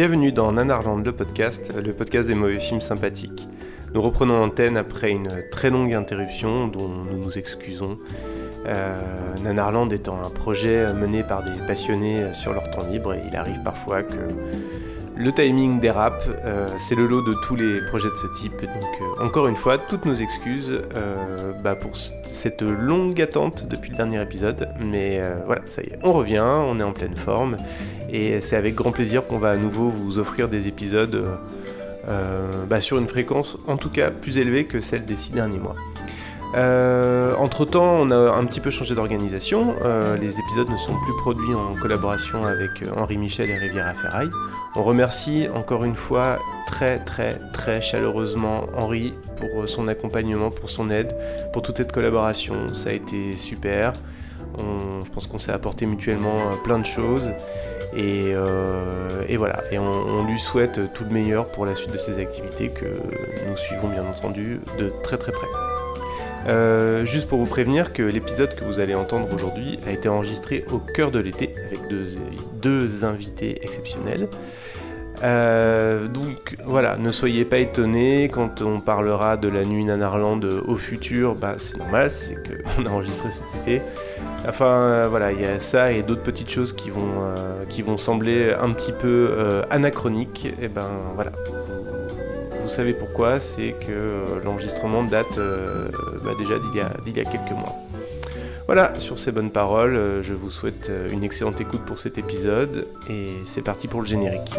Bienvenue dans Nanarland, le podcast des mauvais films sympathiques. Nous reprenons l'antenne après une très longue interruption dont nous nous excusons. Nanarland étant un projet mené par des passionnés sur leur temps libre, et il arrive parfois que le timing dérape, c'est le lot de tous les projets de ce type. Donc encore une fois, toutes nos excuses pour cette longue attente depuis le dernier épisode. Mais voilà, ça y est, on revient, on est en pleine forme. Et c'est avec grand plaisir qu'on va à nouveau vous offrir des épisodes sur une fréquence en tout cas plus élevée que celle des 6 derniers mois. Entre-temps, on a un petit peu changé d'organisation, les épisodes ne sont plus produits en collaboration avec Henri Michel et Rivière à Ferraille. On remercie encore une fois très très très chaleureusement Henri pour son accompagnement, pour son aide, pour toute cette collaboration, ça a été super. Je pense qu'on s'est apporté mutuellement plein de choses et voilà, et on lui souhaite tout le meilleur pour la suite de ses activités que nous suivons bien entendu de très très près. Juste pour vous prévenir que l'épisode que vous allez entendre aujourd'hui a été enregistré au cœur de l'été avec deux invités exceptionnels. Donc voilà, ne soyez pas étonnés quand on parlera de la nuit Nanarland au futur, c'est normal, c'est qu'on a enregistré cet été. Voilà, il y a ça et d'autres petites choses qui vont sembler un petit peu anachroniques, et voilà. Vous savez pourquoi, c'est que l'enregistrement date déjà d'il y a quelques mois. Voilà, sur ces bonnes paroles, je vous souhaite une excellente écoute pour cet épisode et c'est parti pour le générique.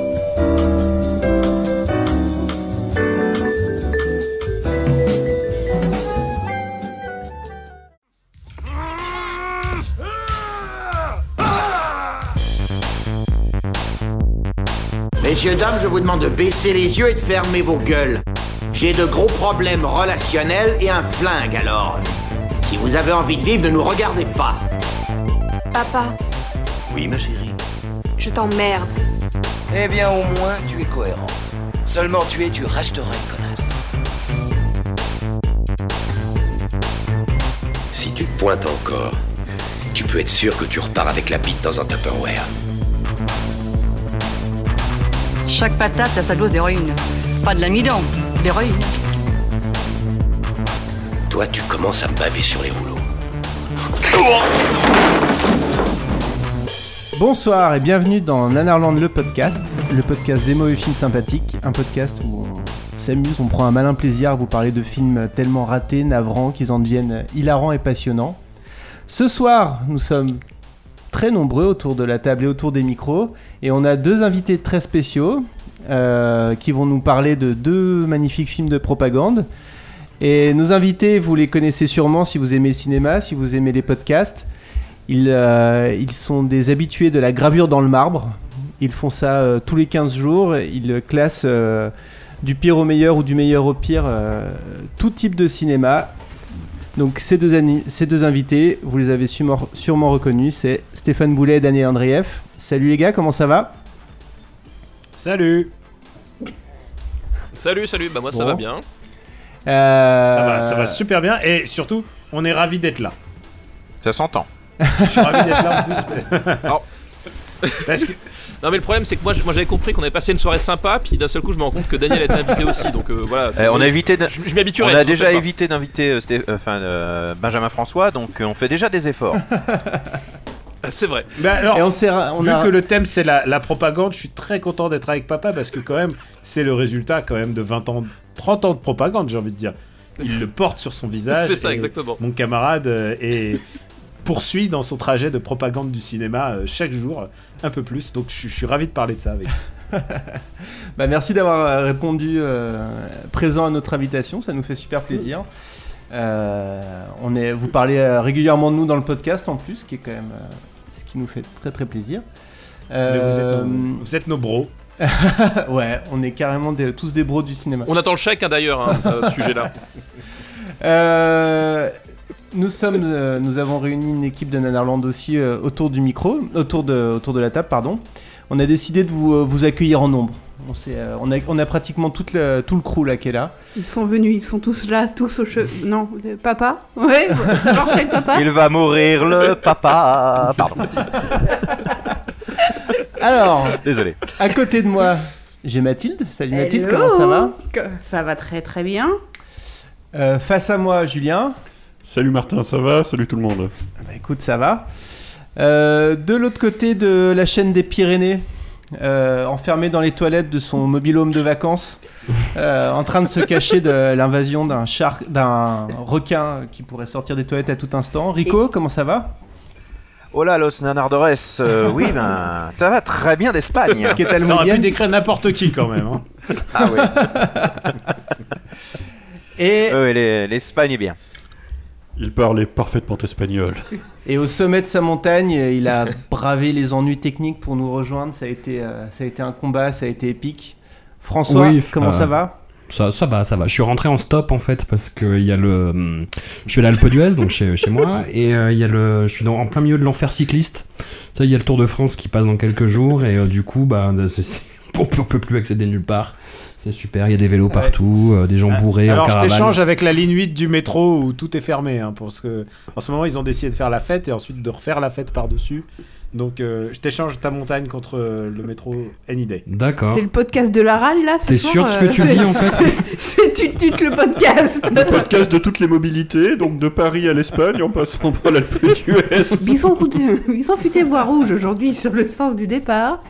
Messieurs, dames, je vous demande de baisser les yeux et de fermer vos gueules. J'ai de gros problèmes relationnels et un flingue, alors. Si vous avez envie de vivre, ne nous regardez pas. Papa. Oui, ma chérie. Je t'emmerde. Eh bien, au moins, tu es cohérente. Seulement tu resteras une connasse. Si tu te pointes encore, tu peux être sûr que tu repars avec la bite dans un Tupperware. Chaque patate a sa dose d'héroïne. Pas de l'amidon, d'héroïne. Toi, tu commences à me baver sur les rouleaux. Bonsoir et bienvenue dans Nanarland, le podcast des mauvais films sympathiques. Un podcast où on s'amuse, on prend un malin plaisir à vous parler de films tellement ratés, navrants, qu'ils en deviennent hilarants et passionnants. Ce soir, nous sommes très nombreux autour de la table et autour des micros. Et on a deux invités très spéciaux qui vont nous parler de deux magnifiques films de propagande. Et nos invités, vous les connaissez sûrement si vous aimez le cinéma, si vous aimez les podcasts. Ils sont des habitués de la gravure dans le marbre. Ils font ça tous les 15 jours. Ils classent du pire au meilleur ou du meilleur au pire tout type de cinéma. Donc ces deux invités, vous les avez sûrement reconnus, c'est Stéphane Boulet et Daniel Andrieu. Salut les gars, comment ça va ? Salut. Salut, moi ça va bien. Ça va super bien et surtout, on est ravis d'être là. Ça s'entend. Je suis ravi d'être là en plus. Parce que... Non mais le problème c'est que moi j'avais compris qu'on avait passé une soirée sympa, puis d'un seul coup je me rends compte que Daniel était invité aussi, donc voilà. On a évité. Je m'y habituerai. On a déjà évité d'inviter Benjamin François, donc on fait déjà des efforts. C'est vrai. Alors, et vu que le thème c'est la propagande, je suis très content d'être avec papa parce que quand même c'est le résultat quand même de 20 ans, 30 ans de propagande, j'ai envie de dire. Il le porte sur son visage. C'est ça, exactement. Mon camarade est poursuit dans son trajet de propagande du cinéma chaque jour, un peu plus. Donc je suis ravi de parler de ça avec vous. Merci d'avoir répondu présent à notre invitation, ça nous fait super plaisir. Vous parlez régulièrement de nous dans le podcast en plus, qui est quand même ce qui nous fait très très plaisir. Vous êtes nos bros. Ouais, on est carrément tous des bros du cinéma. On attend le chèque d'ailleurs à ce sujet-là. Nous avons réuni une équipe de Nanarland aussi autour de la table, pardon. On a décidé de vous accueillir en nombre. On a pratiquement tout le crew là qui est là. Ils sont venus, ils sont tous là, tous au cheveux. Non, le papa. Ouais, ça marche le papa. Il va mourir le papa. Pardon. Alors, désolé. À côté de moi, j'ai Mathilde. Salut Mathilde, hello. Comment ça va? Ça va très très bien. Face à moi, Julien. Salut Martin, ça va? Salut tout le monde. Bah écoute, ça va. De l'autre côté de la chaîne des Pyrénées, enfermé dans les toilettes de son mobil-home de vacances, en train de se cacher de l'invasion d'un requin qui pourrait sortir des toilettes à tout instant. Rico, comment ça va? Hola los nanardores, oui ben ça va très bien d'Espagne. Ça aurait pu décrire n'importe qui quand même. Hein. Ah oui. Et l'Espagne est bien. Il parlait parfaitement espagnol. Et au sommet de sa montagne, il a bravé les ennuis techniques pour nous rejoindre. Ça a été un combat, ça a été épique. François, oui, comment ça va? Ça va. Je suis rentré en stop en fait parce que il y a je suis allé à l'Alpe d'Huez donc chez moi et je suis en plein milieu de l'enfer cycliste. Ça, il y a le Tour de France qui passe dans quelques jours et du coup bah on peut plus accéder nulle part. C'est super, il y a des vélos partout, des gens bourrés en caravane. Alors je t'échange avec la ligne 8 du métro où tout est fermé, hein, parce que en ce moment ils ont décidé de faire la fête et ensuite de refaire la fête par-dessus. Donc je t'échange ta montagne contre le métro Anyday. D'accord. C'est le podcast de la râle là, t'es sûr de ce que tu dis en fait? C'est tut-tut le podcast. Le podcast de toutes les mobilités, donc de Paris à l'Espagne en passant par l'Alpe d'Huez. Ils sont futés voie rouge aujourd'hui sur le sens du départ.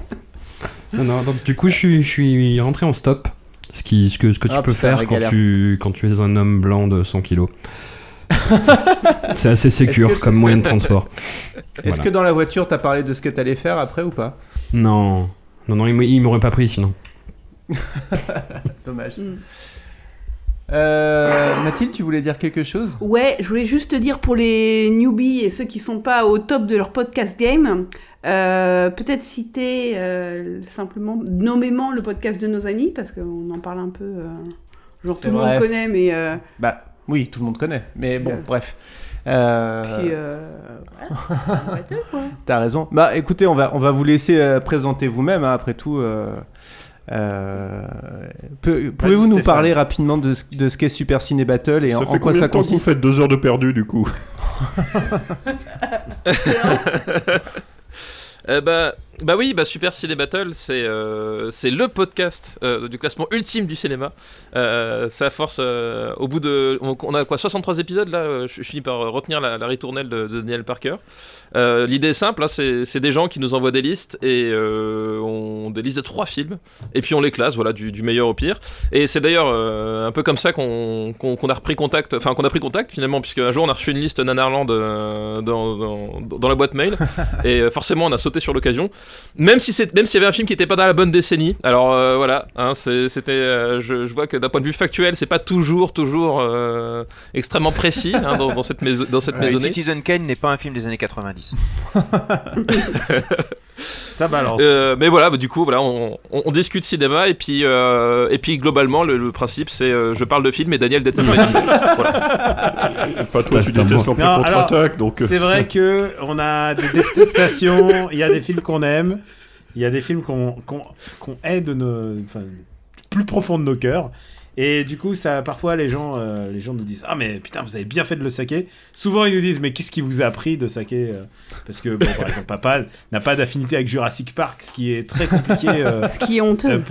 Non, donc du coup je suis rentré en stop. Ce que tu peux faire quand tu es un homme blanc de 100 kilos. C'est assez sécure comme moyen de transport. Est-ce que dans la voiture, t'as parlé de ce que t'allais faire après ou pas? Non, il m'aurait pas pris sinon. Dommage. Mathilde, tu voulais dire quelque chose? Ouais, je voulais juste te dire pour les newbies et ceux qui sont pas au top de leur podcast game, peut-être citer simplement, nommément le podcast de nos amis, parce qu'on en parle un peu, genre c'est tout vrai. Le monde connaît, mais... Bah oui, tout le monde connaît, mais bon, bref. Puis, voilà, c'est arrêté, quoi. T'as raison. Bah écoutez, on va vous laisser présenter vous-même, hein, après tout... pouvez-vous nous parler rapidement de ce qu'est Super Ciné Battle et en quoi ça consiste? Vous faites 2 heures de perdu du coup. Bah oui, Super Ciné Battle c'est le podcast du classement ultime du cinéma. Ça force au bout de on a quoi 63 épisodes là, je finis par retenir la ritournelle de Daniel Parker. L'idée est simple, hein, c'est des gens qui nous envoient des listes et on des listes de 3 films et puis on les classe voilà du meilleur au pire. Et c'est d'ailleurs un peu comme ça qu'on a repris contact, enfin qu'on a pris contact finalement puisque un jour on a reçu une liste Nanarland dans la boîte mail et forcément on a sauté sur l'occasion. Même s'il y avait un film qui n'était pas dans la bonne décennie, alors voilà, hein, c'était, je vois que d'un point de vue factuel, c'est pas toujours extrêmement précis hein, dans cette maisonnée. Citizen Kane n'est pas un film des années 90. Ça balance. Mais voilà, du coup, voilà, on discute cinéma et puis globalement, le principe, c'est je parle de film et Daniel déteste les films. Voilà. Pas toi, tu détestes non plus Contre-Attaque, donc. C'est vrai que on a des détestations. Il y a des films qu'on aime. Il y a des films qu'on aide plus profond de nos cœurs. Et du coup, ça, parfois, les gens nous disent « Ah, mais putain, vous avez bien fait de le saquer !» Souvent, ils nous disent « Mais qu'est-ce qui vous a appris de saquer ?» Parce que, bon, par exemple, papa n'a pas d'affinité avec Jurassic Park, ce qui est très compliqué. Ce qui est honteux.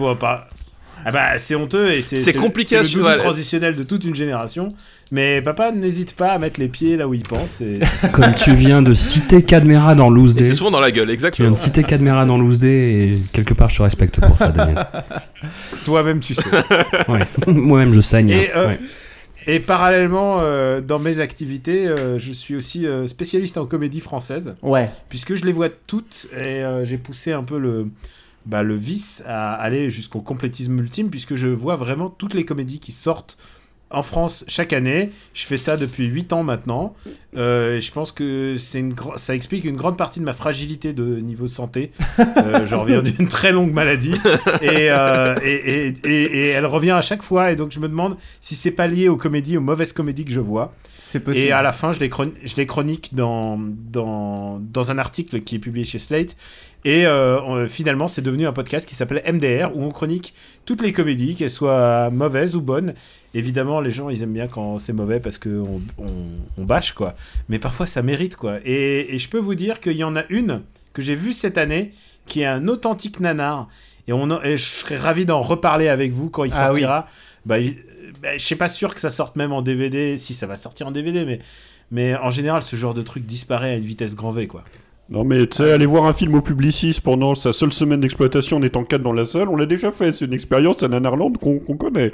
Ah bah, c'est honteux et c'est compliqué, c'est le doute transitionnel de toute une génération. Mais papa n'hésite pas à mettre les pieds là où il pense. Et... Comme tu viens de citer Cadmera dans Loose Day. Et c'est souvent dans la gueule, exactement. Tu viens de citer Cadmera dans Loose Day et quelque part je te respecte pour ça, Daniel. Toi-même tu sais. Ouais. Moi-même je saigne. Et, ouais. Et parallèlement, dans mes activités, je suis aussi spécialiste en comédie française. Ouais. Puisque je les vois toutes et j'ai poussé un peu le vice à aller jusqu'au complétisme ultime puisque je vois vraiment toutes les comédies qui sortent en France chaque année. Je fais ça depuis 8 ans maintenant. Je pense que ça explique une grande partie de ma fragilité de niveau santé. Je reviens d'une très longue maladie et elle revient à chaque fois et donc je me demande si c'est pas lié aux comédies, aux mauvaises comédies que je vois. C'est possible. Et à la fin, je les chronique dans un article qui est publié chez Slate. Et finalement, c'est devenu un podcast qui s'appelait MDR, où on chronique toutes les comédies, qu'elles soient mauvaises ou bonnes. Évidemment, les gens, ils aiment bien quand c'est mauvais parce qu'on bâche, quoi. Mais parfois, ça mérite, quoi. Et je peux vous dire qu'il y en a une que j'ai vue cette année qui est un authentique nanar. Et je serais ravi d'en reparler avec vous quand il sortira. Ah oui. Je suis pas sûr que ça sorte même en DVD. Si, ça va sortir en DVD, mais en général, ce genre de truc disparaît à une vitesse grand V, quoi. Non, mais tu sais, aller voir un film au Publicis pendant sa seule semaine d'exploitation en étant 4 dans la salle, on l'a déjà fait. C'est une expérience à Nanarland qu'on connaît.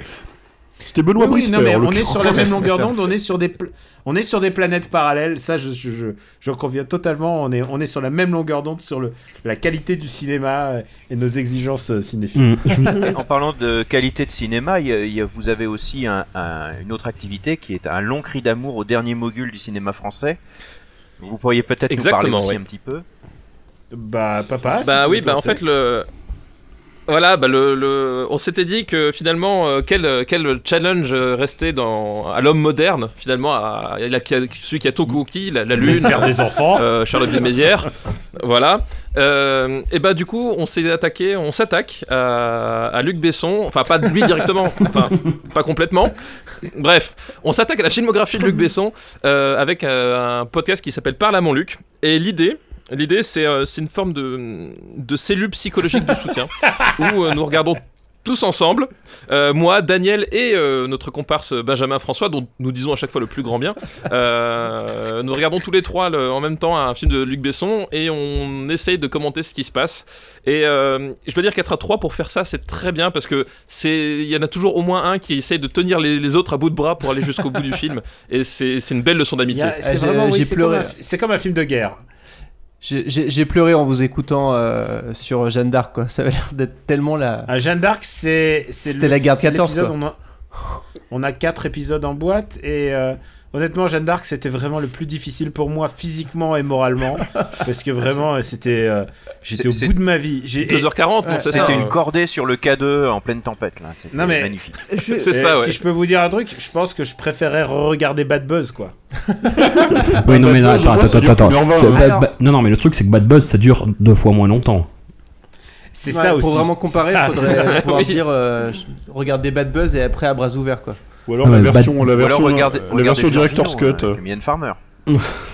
C'était Benoît Brister. Mais on est sur la même longueur d'onde, on est sur des planètes parallèles. Ça, je conviens totalement. On est sur la même longueur d'onde sur la qualité du cinéma et nos exigences cinéphiles. En parlant de qualité de cinéma, vous avez aussi une autre activité qui est un long cri d'amour au dernier mogul du cinéma français. Vous pourriez peut-être nous parler aussi un petit peu. Bah, papa. Bah oui, bah en fait Voilà, bah on s'était dit que finalement, quel challenge restait à l'homme moderne, finalement, celui qui a tout conquis, la Lune, faire des enfants, Charlotte de Mézières, voilà. Et bah du coup, on s'attaque à Luc Besson, enfin pas lui directement, enfin pas complètement. Bref, on s'attaque à la filmographie de Luc Besson avec un podcast qui s'appelle Parle à mon Luc, et l'idée, c'est une forme de cellule psychologique de soutien où nous regardons tous ensemble, moi, Daniel et notre comparse Benjamin François, dont nous disons à chaque fois le plus grand bien. Nous regardons tous les trois en même temps un film de Luc Besson et on essaye de commenter ce qui se passe. Et je dois dire qu'être à trois pour faire ça, c'est très bien parce que il y en a toujours au moins un qui essaye de tenir les autres à bout de bras pour aller jusqu'au bout du film. Et c'est une belle leçon d'amitié. J'ai pleuré. C'est comme un film de guerre. J'ai pleuré en vous écoutant sur Jeanne d'Arc, quoi. Ça avait l'air d'être tellement la... Jeanne d'Arc, c'était la guerre de 14, quoi. On a 4 épisodes en boîte et honnêtement, Jeanne d'Arc, c'était vraiment le plus difficile pour moi physiquement et moralement parce que vraiment, c'était... j'étais au bout de ma vie. 2h40, ouais, c'est ça. C'était une cordée sur le K2 en pleine tempête, là. C'était magnifique. C'est ça, ouais. Si je peux vous dire un truc, je pense que je préférais regarder Bad Buzz, quoi. Oui, non, mais attends. Non, mais le truc, c'est que Bad Buzz, ça dure 2 fois moins longtemps. C'est ça aussi. Pour vraiment comparer, il faudrait pouvoir dire regarder Bad Buzz et après à bras ouverts, quoi. Ou alors la version Director's Cut. Mylène Farmer.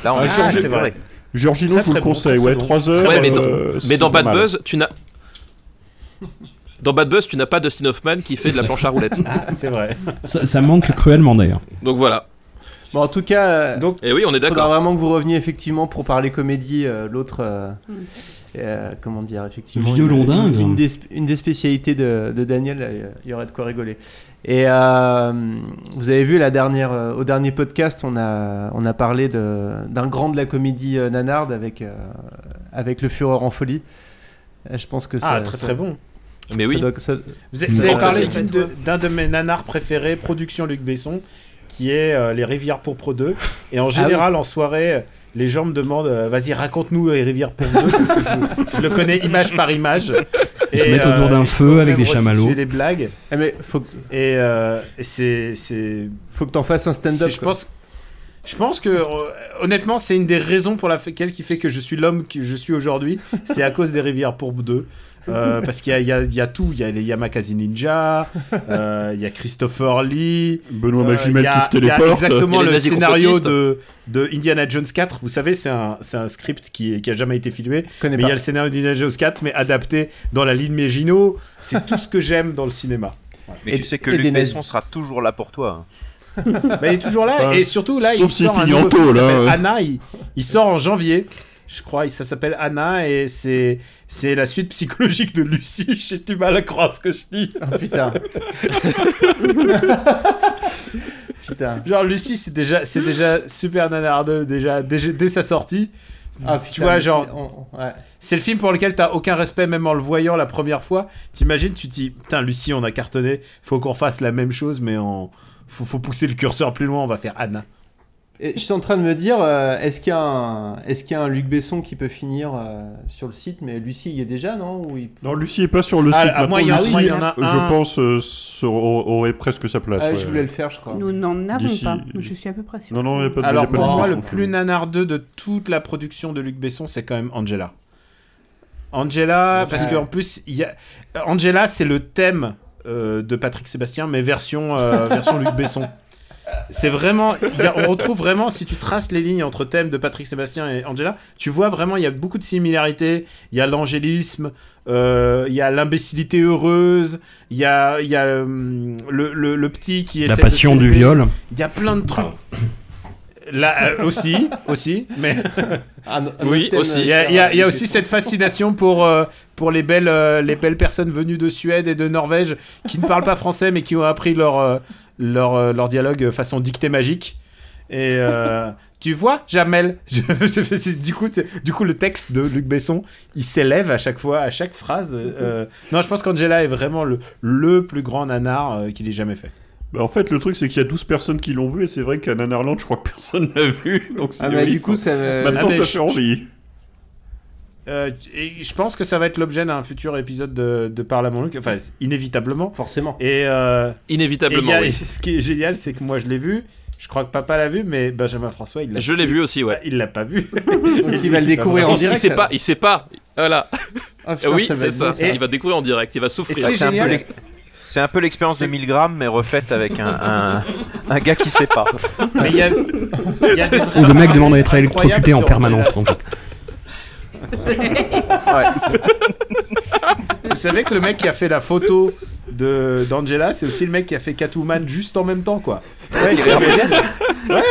Là, on est sur c'est vrai. Giorgino, je vous le conseille. Ouais, 3 heures. Mais dans Bad Buzz, tu n'as pas Dustin Hoffman qui fait de la planche à roulettes. C'est vrai. Ça manque cruellement d'ailleurs. Donc voilà. Bon, en tout cas, et oui, on est d'accord. Faudra vraiment que vous reveniez effectivement pour parler comédie. L'autre, comment dire, effectivement, violon dingue. Une des spécialités de Daniel, il y aurait de quoi rigoler. Et vous avez vu au dernier podcast, on a parlé d'un grand de la comédie nanarde avec Le Fureur en folie. Je pense que très bon. Mais oui. Vous avez parlé d'un de mes nanars préférés, production Luc Besson, qui est Les Rivières Pourpres 2. Et en général, en soirée, les gens me demandent vas-y, raconte-nous Les Rivières Pourpres 2, parce que je le connais image par image. Ils se mettent autour d'un feu avec des chamallows. J'ai des blagues. Faut que t'en fasses un stand-up. Je pense que, honnêtement, c'est une des raisons pour laquelle qui fait que je suis l'homme que je suis aujourd'hui. C'est à cause des Rivières Pourpres 2. Parce qu'il y a tout, il y a les Yamakasi Ninja, il y a Christopher Lee, Benoît Magimel qui se téléporte. Il y a exactement le scénario de Indiana Jones 4. Vous savez, c'est un script qui a jamais été filmé. Mais il y a le scénario d'Indiana Jones 4, mais adapté dans la ligne Megino. C'est tout ce que j'aime dans le cinéma. Ouais. Mais tu sais que Luc Besson sera toujours là pour toi. Bah, il est toujours là, et surtout là, il sort un nouveau film qui s'appelle Anna. Il sort en janvier. Je crois, ça s'appelle Anna et c'est la suite psychologique de Lucie. J'ai du mal à croire ce que je dis. Oh putain. Putain. Genre Lucie, c'est déjà super nanardeux dès sa sortie. Ah, putain, tu vois, genre, c'est le film pour lequel t'as aucun respect, même en le voyant la première fois. T'imagines, tu te dis, putain, Lucie, on a cartonné. Faut qu'on fasse la même chose, mais faut pousser le curseur plus loin. On va faire Anna. Et je suis en train de me dire, est-ce qu'il y a un Luc Besson qui peut finir sur le site, mais Lucie y est déjà, non? Non, Lucie n'est pas sur le site. Moi, il y en a un. Je pense aurait presque sa place. Je voulais le faire, je crois. Nous n'en avons pas, je suis à peu près sûr. Non, il n'y a pas de. Alors, pour moi, le plus nanardeux de toute la production de Luc Besson, c'est quand même Angela. Angela, parce qu'en plus, Angela, c'est le thème de Patrick Sébastien, mais version Luc Besson. C'est vraiment, on retrouve vraiment, si tu traces les lignes entre thèmes de Patrick Sébastien et Angela, tu vois vraiment, il y a beaucoup de similarités. Il y a l'angélisme, il y a l'imbécilité heureuse, il y a le petit qui essaie de... La passion du viol. Il y a plein de trucs. Là aussi, mais oui, aussi. Il y a aussi cette fascination pour les belles personnes venues de Suède et de Norvège qui ne parlent pas français mais qui ont appris leur dialogue façon dictée magique. Et tu vois, Jamel, du coup le texte de Luc Besson, il s'élève à chaque fois, à chaque phrase. Non, je pense qu'Angela est vraiment le plus grand nanar qu'il ait jamais fait. Bah en fait, le truc, c'est qu'il y a 12 personnes qui l'ont vu, et c'est vrai qu'à Nanarland, je crois que personne l'a vu. Donc c'est du coup, ça va... Maintenant, ça fait envie. Et je pense que ça va être l'objet d'un futur épisode de Parle à mon Luc. Enfin, inévitablement. Forcément. Et inévitablement, et oui. Ce qui est génial, c'est que moi, je l'ai vu. Je crois que papa l'a vu, mais Benjamin François, il l'a Je l'ai vu aussi, ouais. Il l'a pas vu. Donc il va le découvrir en direct. Il sait pas. Voilà. Ah, putain, oui, c'est ça. Il va découvrir en direct. Il va souffrir. C'est un peu... C'est un peu l'expérience de 1000 grammes, mais refaite avec un gars qui sait pas. Mais y a où le mec demande à être électrocuté en permanence. En fait. Ouais. Vous savez que le mec qui a fait la photo d'Angela, c'est aussi le mec qui a fait Catwoman juste en même temps, quoi. Ouais, ouais.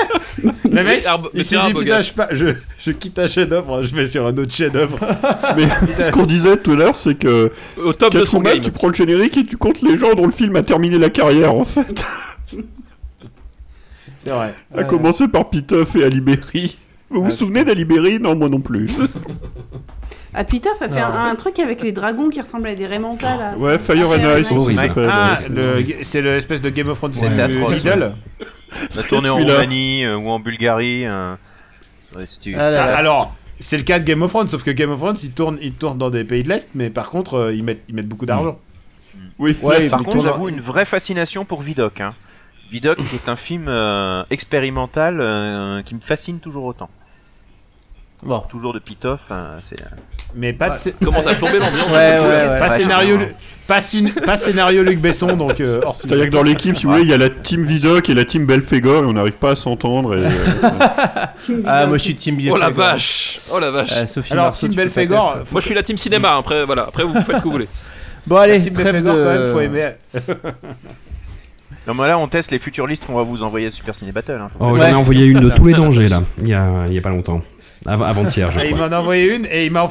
Le mec, il s'est dit, putain, je quitte un chef-d'œuvre, je vais sur un autre chef-d'œuvre. Mais ce qu'on disait tout à l'heure, c'est que au top de son match, tu prends le générique et tu comptes les gens dont le film a terminé la carrière, en fait. C'est vrai. À commencer par Pitof et Alibéry. Vous vous souvenez d'Alibéry ? Non, moi non plus. Ah, Pitof a fait un truc avec les dragons qui ressemblent à des Raymanta, là. Ouais, Fire and Ice, ça s'appelle. Ah, c'est l'espèce de Game of Thrones, c'est Lidl. On a tourné en Roumanie ou en Bulgarie. Alors, c'est le cas de Game of Thrones, sauf que Game of Thrones, ils tournent dans des pays de l'Est, mais par contre, ils mettent beaucoup d'argent. Oui. Ouais, par contre, j'avoue une vraie fascination pour Vidocq. Hein. Vidocq est un film expérimental qui me fascine toujours autant. Bon. Toujours de Pitof, c'est... Mais pas Comment t'as plombé l'ambiance pas scénario Luc Besson, donc... C'est-à-dire que dans l'équipe, si vous voulez, il y a la team Vidocq et la team Belphégor, et on n'arrive pas à s'entendre. Et, moi je suis team Belphégor. Oh la vache Alors, team Belphégor... Moi je suis la team cinéma, après, voilà. Après vous faites ce que vous voulez. Bon allez, team Belphégor quand même, faut aimer... Non mais là on teste les futures listes qu'on va vous envoyer à Super Ciné Battle. J'en ai envoyé une de tous les dangers, là, il y a pas longtemps. Avant-hier, je crois. Il m'en a envoyé une et il m'a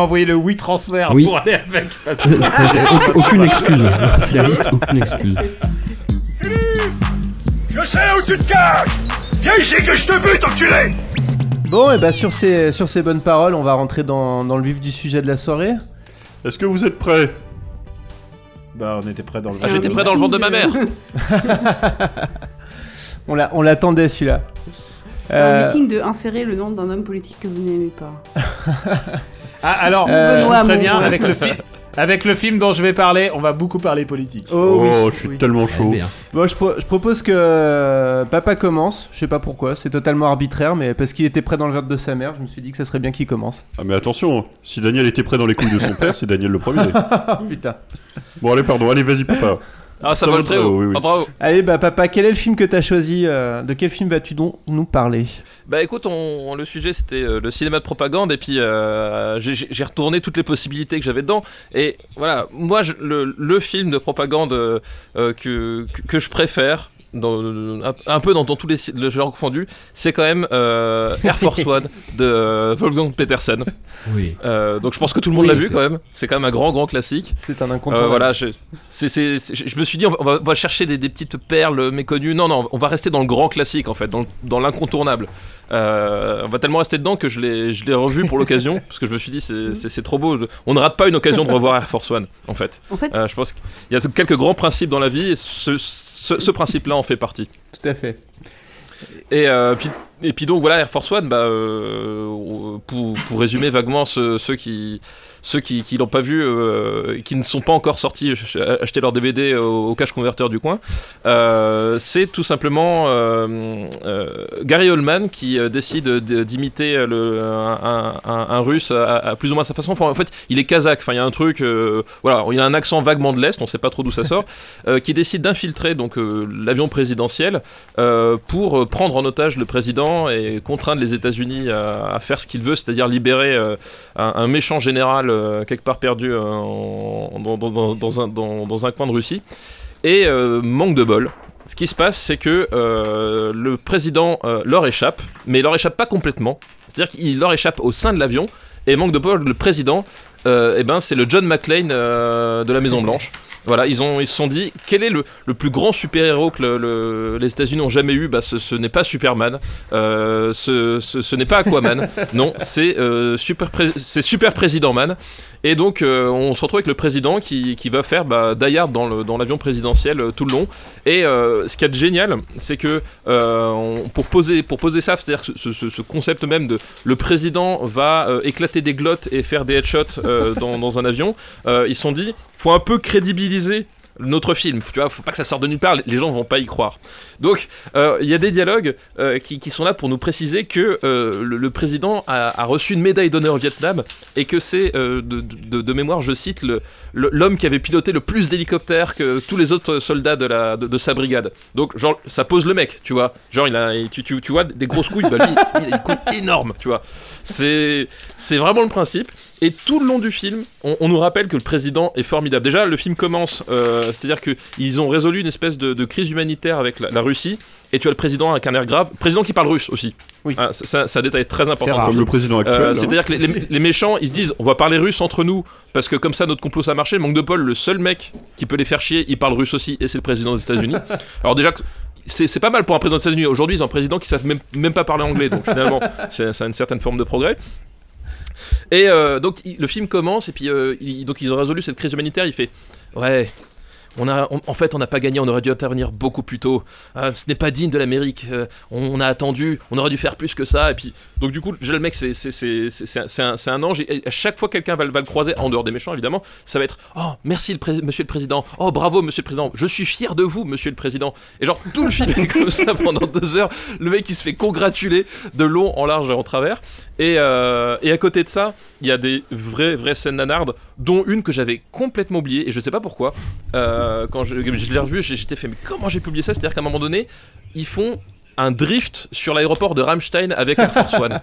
envoyé le WeTransfer pour aller avec. Aucune excuse. C'est la liste, aucune excuse. Philippe, je sais où tu te caches. Viens ici que je te bute, enculé. Bon, et bah sur ces bonnes paroles, on va rentrer dans le vif du sujet de la soirée. Est-ce que vous êtes prêts ? Bah, on était prêts dans le ventre. J'étais prêt dans le ventre de ma mère. On l'attendait celui-là. C'est un meeting de insérer le nom d'un homme politique que vous n'aimez pas. Alors, je vous préviens, avec le film dont je vais parler, on va beaucoup parler politique. Oh oui, je suis tellement chaud. Bon, je propose que papa commence, je sais pas pourquoi, c'est totalement arbitraire, mais parce qu'il était prêt dans le verre de sa mère, je me suis dit que ça serait bien qu'il commence. Ah mais attention, si Daniel était prêt dans les couilles de son père, c'est Daniel le premier. Putain. Bon allez, pardon, allez vas-y papa. Ah, ça vole très haut. Oui. Ah, bravo. Allez, bah papa, quel est le film que t'as choisi ? De quel film vas-tu donc nous parler ? Bah écoute, le sujet c'était le cinéma de propagande, et puis j'ai retourné toutes les possibilités que j'avais dedans. Et voilà, moi le film de propagande que je préfère, un peu dans tous les genres confondus, c'est quand même Air Force One de Wolfgang Petersen. Oui. Donc je pense que tout le monde l'a vu quand même. C'est quand même un grand classique. C'est un incontournable. Voilà, je me suis dit on va chercher des petites perles méconnues. Non, on va rester dans le grand classique en fait, dans l'incontournable. On va tellement rester dedans que je l'ai revu pour l'occasion parce que je me suis dit c'est trop beau. On ne rate pas une occasion de revoir Air Force One en fait. Je pense qu'il y a quelques grands principes dans la vie et ce principe-là en fait partie. Tout à fait. Et puis Et puis donc voilà, Air Force One, pour résumer vaguement ceux qui l'ont pas vu, qui ne sont pas encore sortis, acheter leur DVD au cash converteur du coin, c'est tout simplement Gary Oldman qui décide d'imiter un russe à plus ou moins sa façon. Enfin, en fait, il est kazakh, enfin, il y a un truc, voilà, il a un accent vaguement de l'Est, on ne sait pas trop d'où ça sort, qui décide d'infiltrer donc, l'avion présidentiel pour prendre en otage le président et contraindre les États-Unis à faire ce qu'il veut, c'est-à-dire libérer un méchant général quelque part perdu dans un coin de Russie. Et manque de bol. Ce qui se passe, c'est que le président leur échappe, mais il leur échappe pas complètement. C'est-à-dire qu'il leur échappe au sein de l'avion. Et manque de bol, le président, c'est le John McClane de la Maison-Blanche. Voilà, ils se sont dit, quel est le plus grand super-héros que les États-Unis ont jamais eu? Ce n'est pas Superman, ce n'est pas Aquaman, non, c'est Super Président Man. Et donc on se retrouve avec le président qui va faire die hard dans l'avion présidentiel tout le long. Et ce qu'il y a de génial, c'est que pour poser ça, c'est-à-dire ce concept même de le président va éclater des glottes et faire des headshots dans un avion, ils se sont dit, faut un peu crédibiliser notre film, tu vois, faut pas que ça sorte de nulle part, les gens vont pas y croire. Donc il y a des dialogues qui sont là pour nous préciser que le président a reçu une médaille d'honneur au Vietnam et que c'est de mémoire, je cite, l'homme qui avait piloté le plus d'hélicoptères que tous les autres soldats de sa brigade. Donc genre ça pose le mec, tu vois, genre il a tu vois des grosses couilles, lui il a une couille énorme, tu vois, c'est vraiment le principe. Et tout le long du film, on nous rappelle que le président est formidable. Déjà, le film commence, c'est-à-dire qu'ils ont résolu une espèce de crise humanitaire avec la Russie, et tu as le président avec un air grave, président qui parle russe aussi. Oui. Ah, ça détail très important. Comme le président actuel. C'est-à-dire que les méchants, ils se disent, on va parler russe entre nous, parce que comme ça, notre complot, ça a marché. Manque de bol, le seul mec qui peut les faire chier, il parle russe aussi, et c'est le président des États-Unis. Alors déjà... C'est pas mal pour un président des États-Unis. Aujourd'hui, ils ont un président qui ne savent même pas parler anglais, donc finalement, c'est une certaine forme de progrès. Et donc le film commence et puis donc ils ont résolu cette crise humanitaire. Il fait ouais, en fait on n'a pas gagné, on aurait dû intervenir beaucoup plus tôt. Ce n'est pas digne de l'Amérique. On a attendu, on aurait dû faire plus que ça. Et puis donc du coup le mec c'est un ange. Et à chaque fois quelqu'un va le croiser en dehors des méchants évidemment, ça va être oh merci Monsieur le Président, oh bravo Monsieur le Président, je suis fier de vous Monsieur le Président. Et genre tout le film est comme ça pendant 2 heures. Le mec il se fait congratuler de long en large et en travers. Et à côté de ça, il y a des vraies scènes nanardes, dont une que j'avais complètement oubliée, et je sais pas pourquoi. Quand je l'ai revue, j'étais fait, mais comment j'ai publié ça? C'est-à-dire qu'à un moment donné, ils font un drift sur l'aéroport de Rammstein avec Air Force One.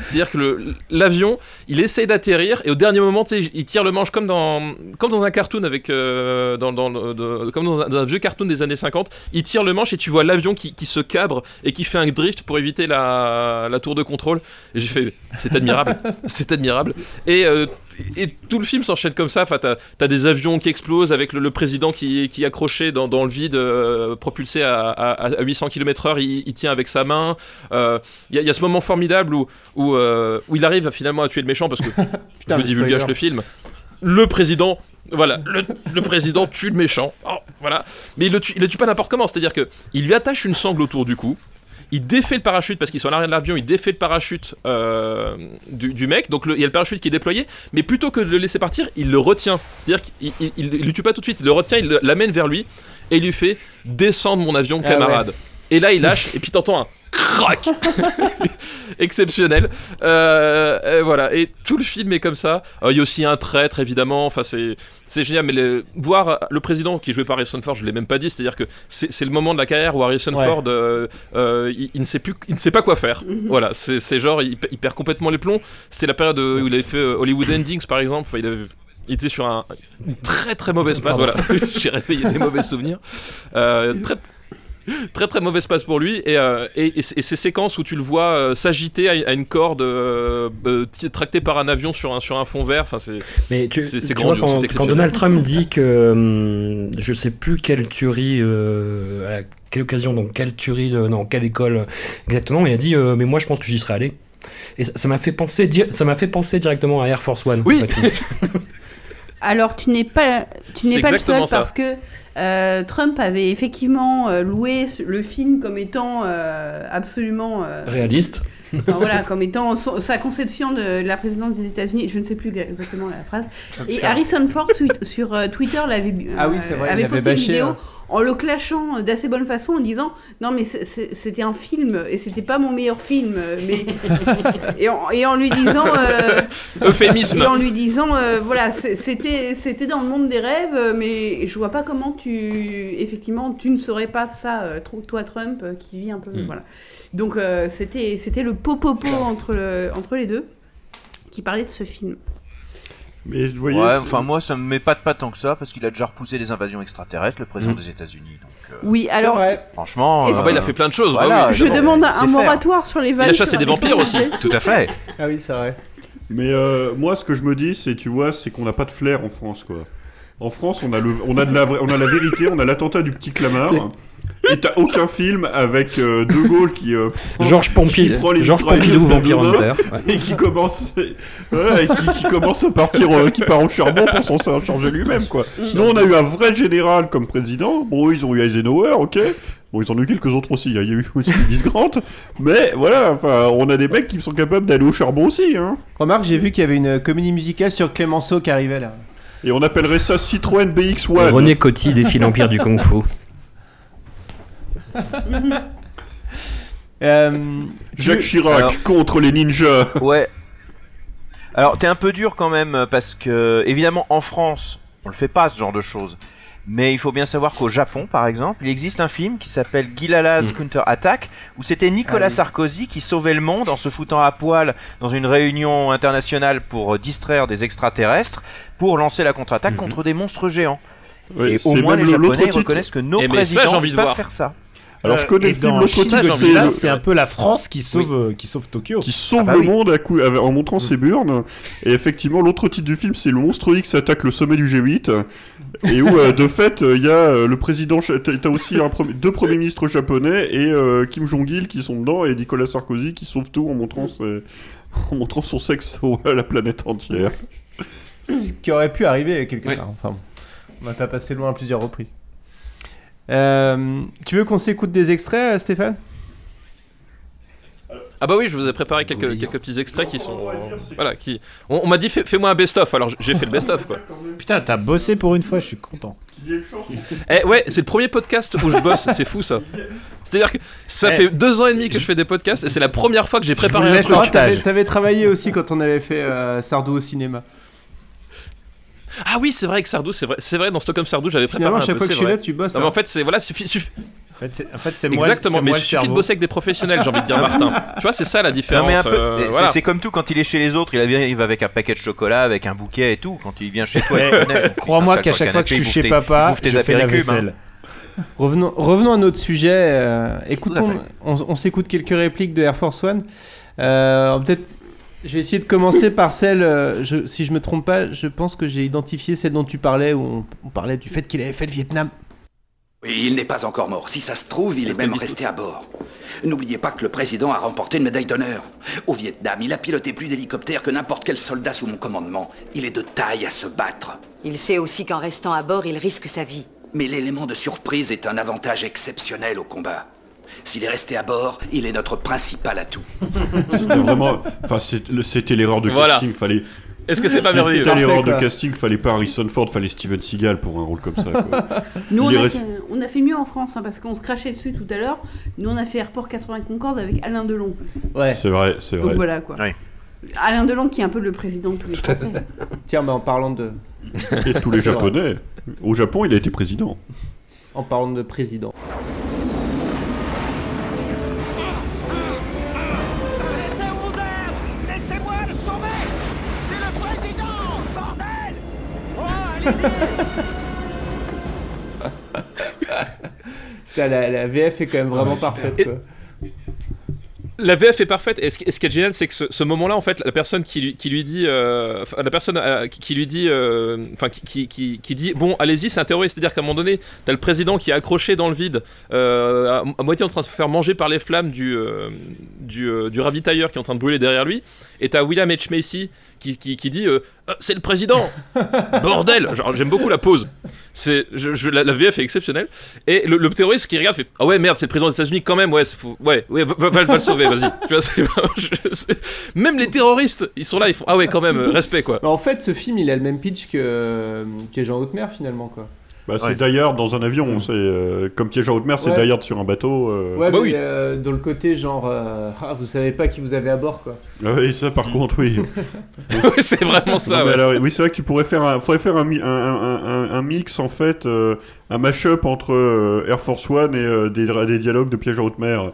C'est-à-dire que l'avion, il essaye d'atterrir et au dernier moment, il tire le manche comme dans un cartoon avec comme dans un vieux cartoon des années 50. Il tire le manche et tu vois l'avion qui se cabre et qui fait un drift pour éviter la tour de contrôle. Et j'ai fait, c'est admirable, c'est admirable. Et tout le film s'enchaîne comme ça. Enfin, t'as des avions qui explosent avec le président qui est accroché dans le vide, propulsé à 800 km/h. Il tient avec sa main. Il y a ce moment formidable où il arrive finalement à tuer le méchant parce que putain, je divulgage le film. Le président, voilà, le président tue le méchant. Oh, voilà, mais il le tue pas n'importe comment. C'est-à-dire que il lui attache une sangle autour du cou. Il défait le parachute parce qu'ils sont à l'arrière de l'avion. Il défait le parachute du mec. Donc il y a le parachute qui est déployé, mais plutôt que de le laisser partir, il le retient. C'est-à-dire qu'il le tue pas tout de suite. Il le retient, il l'amène vers lui et il lui fait descendre mon avion, camarade. Ah ouais. Et là il lâche et puis t'entends un crac exceptionnel. Et voilà. Et tout le film est comme ça. Il y a aussi un traître évidemment. Enfin c'est génial. Mais voir le président qui est joué par Harrison Ford, je l'ai même pas dit. C'est-à-dire que c'est le moment de la carrière où Harrison Ford, il ne sait pas quoi faire. Voilà. C'est genre il perd complètement les plombs. C'est la période où il avait fait Hollywood Endings par exemple. Enfin, il était sur une très très mauvaise passe. Voilà. J'ai réveillé des mauvais souvenirs. Très très mauvaise passe pour lui et ces séquences où tu le vois s'agiter à une corde tractée par un avion sur un fond vert, enfin c'est grandiose. Quand Donald Trump dit que je sais plus quelle tuerie à quelle occasion, donc quelle tuerie quelle école exactement, il a dit mais moi je pense que j'y serais allé, et ça m'a fait penser directement à Air Force One. Oui. Alors, tu n'es pas le seul, parce que Trump avait effectivement loué le film comme étant absolument... réaliste. Voilà, comme étant sa conception de la présidence des États-Unis, je ne sais plus exactement la phrase. Et Harrison Ford sur Twitter l'avait avait posté une vidéo en le clashant d'assez bonne façon, en disant non mais c'était un film et c'était pas mon meilleur film, mais et en lui disant euphémisme, et en lui disant voilà, c'était dans le monde des rêves, mais je vois pas comment tu ne saurais pas ça, toi Trump qui vit un peu voilà. Donc c'était le popopo entre les deux qui parlait de ce film. Mais vous voyez, moi ça me met pas tant que ça, parce qu'il a déjà repoussé les invasions extraterrestres, le président des États-Unis. Donc, oui, alors franchement, il a fait plein de choses. Voilà, oui. Je demande un moratoire sur les vagues. Il a chassé des vampires aussi. Tout à fait. Ah oui, c'est vrai. Mais moi, ce que je me dis, c'est qu'on n'a pas de flair en France, quoi. En France, on a la vérité, on a l'attentat du petit Clamart. Et t'as aucun film avec De Gaulle qui prend les Georges Pompidou vampire en terre, et qui commence à partir qui part au charbon pour s'en charger lui-même, quoi. Nous on a eu un vrai général comme président. Bon, ils ont eu Eisenhower, ok. Bon, ils en ont eu quelques autres aussi, hein. Il y a eu aussi Miss Grant, mais voilà, enfin, on a des mecs qui sont capables d'aller au charbon aussi, hein. Remarque, j'ai vu qu'il y avait une comédie musicale sur Clémenceau qui arrivait là. Et on appellerait ça Citroën BX1. René Coty défie l'Empire du Kung Fu. Jacques Chirac contre les ninjas. Ouais. Alors t'es un peu dur quand même, parce que évidemment en France on le fait pas ce genre de choses. Mais il faut bien savoir qu'au Japon, par exemple, il existe un film qui s'appelle Gilala's Counter Attack, où c'était Nicolas Sarkozy qui sauvait le monde en se foutant à poil dans une réunion internationale pour distraire des extraterrestres, pour lancer la contre-attaque contre des monstres géants. Ouais, et au moins les Japonais reconnaissent que nos présidents ne peuvent pas faire ça. Alors je connais le film, l'autre titre c'est un peu la France qui sauve, qui sauve Tokyo, qui sauve le monde en montrant ses burnes. Et effectivement, l'autre titre du film, c'est Le Monstre X attaque le sommet du G8, et où de fait il y a le président, t'as aussi deux premiers ministres japonais et Kim Jong-il qui sont dedans, et Nicolas Sarkozy qui sauve tout en montrant son sexe à la planète entière. Ce qui aurait pu arriver quelque part. Enfin, on n'a pas passé loin à plusieurs reprises. Tu veux qu'on s'écoute des extraits, Stéphane ? Ah bah oui, je vous ai préparé quelques petits extraits qui sont... Voilà, qui... On m'a dit, fais-moi un best-of, alors j'ai fait le best-of, quoi. Putain, t'as bossé pour une fois, je suis content. Ouais, c'est le premier podcast où je bosse, c'est fou, ça. C'est-à-dire que ça fait 2 ans et demi que je fais des podcasts, et c'est la première fois que j'ai préparé un truc. T'avais travaillé aussi quand on avait fait Sardou au cinéma. Ah oui, c'est vrai que Sardou, c'est vrai dans Stockholm Sardou, j'avais préparé un peu. Finalement, chaque fois que je suis là, tu bosses. Non, mais en fait, c'est voilà, c'est moi. Exactement, c'est mais moi, il suffit de bosser avec des professionnels, j'ai envie de dire, Martin. Tu vois, c'est ça la différence. Non, mais un peu, voilà. C'est comme tout, quand il est chez les autres, il arrive avec un paquet de chocolat, avec un bouquet et tout. Quand il vient chez toi, crois-moi qu'à chaque fois que je suis chez papa, je fais la vaisselle. Revenons à notre sujet. Écoutons, on s'écoute quelques répliques de Air Force One. Peut-être. Je vais essayer de commencer par celle, si je me trompe pas, je pense que j'ai identifié celle dont tu parlais, où on parlait du fait qu'il avait fait le Vietnam. Oui, il n'est pas encore mort. Si ça se trouve, il est même resté à bord. N'oubliez pas que le président a remporté une médaille d'honneur. Au Vietnam, il a piloté plus d'hélicoptères que n'importe quel soldat sous mon commandement. Il est de taille à se battre. Il sait aussi qu'en restant à bord, il risque sa vie. Mais l'élément de surprise est un avantage exceptionnel au combat. S'il est resté à bord, il est notre principal atout. C'était vraiment... Enfin, c'était l'erreur de casting, fallait... Est-ce que c'est pas merveilleux ? C'était l'erreur de casting, fallait pas Harrison Ford, fallait Steven Seagal pour un rôle comme ça, quoi. Nous, on a fait mieux en France, hein, parce qu'on se crachait dessus tout à l'heure. Nous, on a fait Airport 80 Concorde avec Alain Delon. Ouais. C'est vrai. Donc voilà, quoi. Ouais. Alain Delon qui est un peu le président de tous les Français. Tiens, mais en parlant de... Et tous les Japonais. Au Japon, il a été président. En parlant de président... Putain, la VF est quand même vraiment parfaite, quoi. La VF est parfaite, et ce qui est génial, c'est que ce moment-là, en fait, la personne qui dit bon, allez-y, c'est un terroriste. C'est-à-dire qu'à un moment donné, t'as le président qui est accroché dans le vide, à moitié en train de se faire manger par les flammes du ravitailleur qui est en train de brûler derrière lui, et t'as William H. Macy qui dit c'est le président. Bordel. Genre, j'aime beaucoup la pause. C'est la VF est exceptionnelle. Et le terroriste qui regarde fait ah ouais merde, c'est le président des États-Unis quand même. Ouais, va le sauver, vas-y. Tu vois, même les terroristes, ils sont là, ils font ah ouais quand même, respect quoi. En fait, ce film, il a le même pitch que Jean Hautemer finalement quoi. Bah, c'est d'ailleurs dans un avion, c'est comme Piège à haute mer, c'est d'ailleurs sur un bateau. Ouais, bah oui. Dans le côté genre, vous savez pas qui vous avez à bord, quoi. Oui, ça par contre, oui. Oui, c'est vraiment ça. Non, ouais. Alors, oui, c'est vrai que tu pourrais faire, un mix en fait, un mash-up entre Air Force One et des dialogues de Piège à haute mer.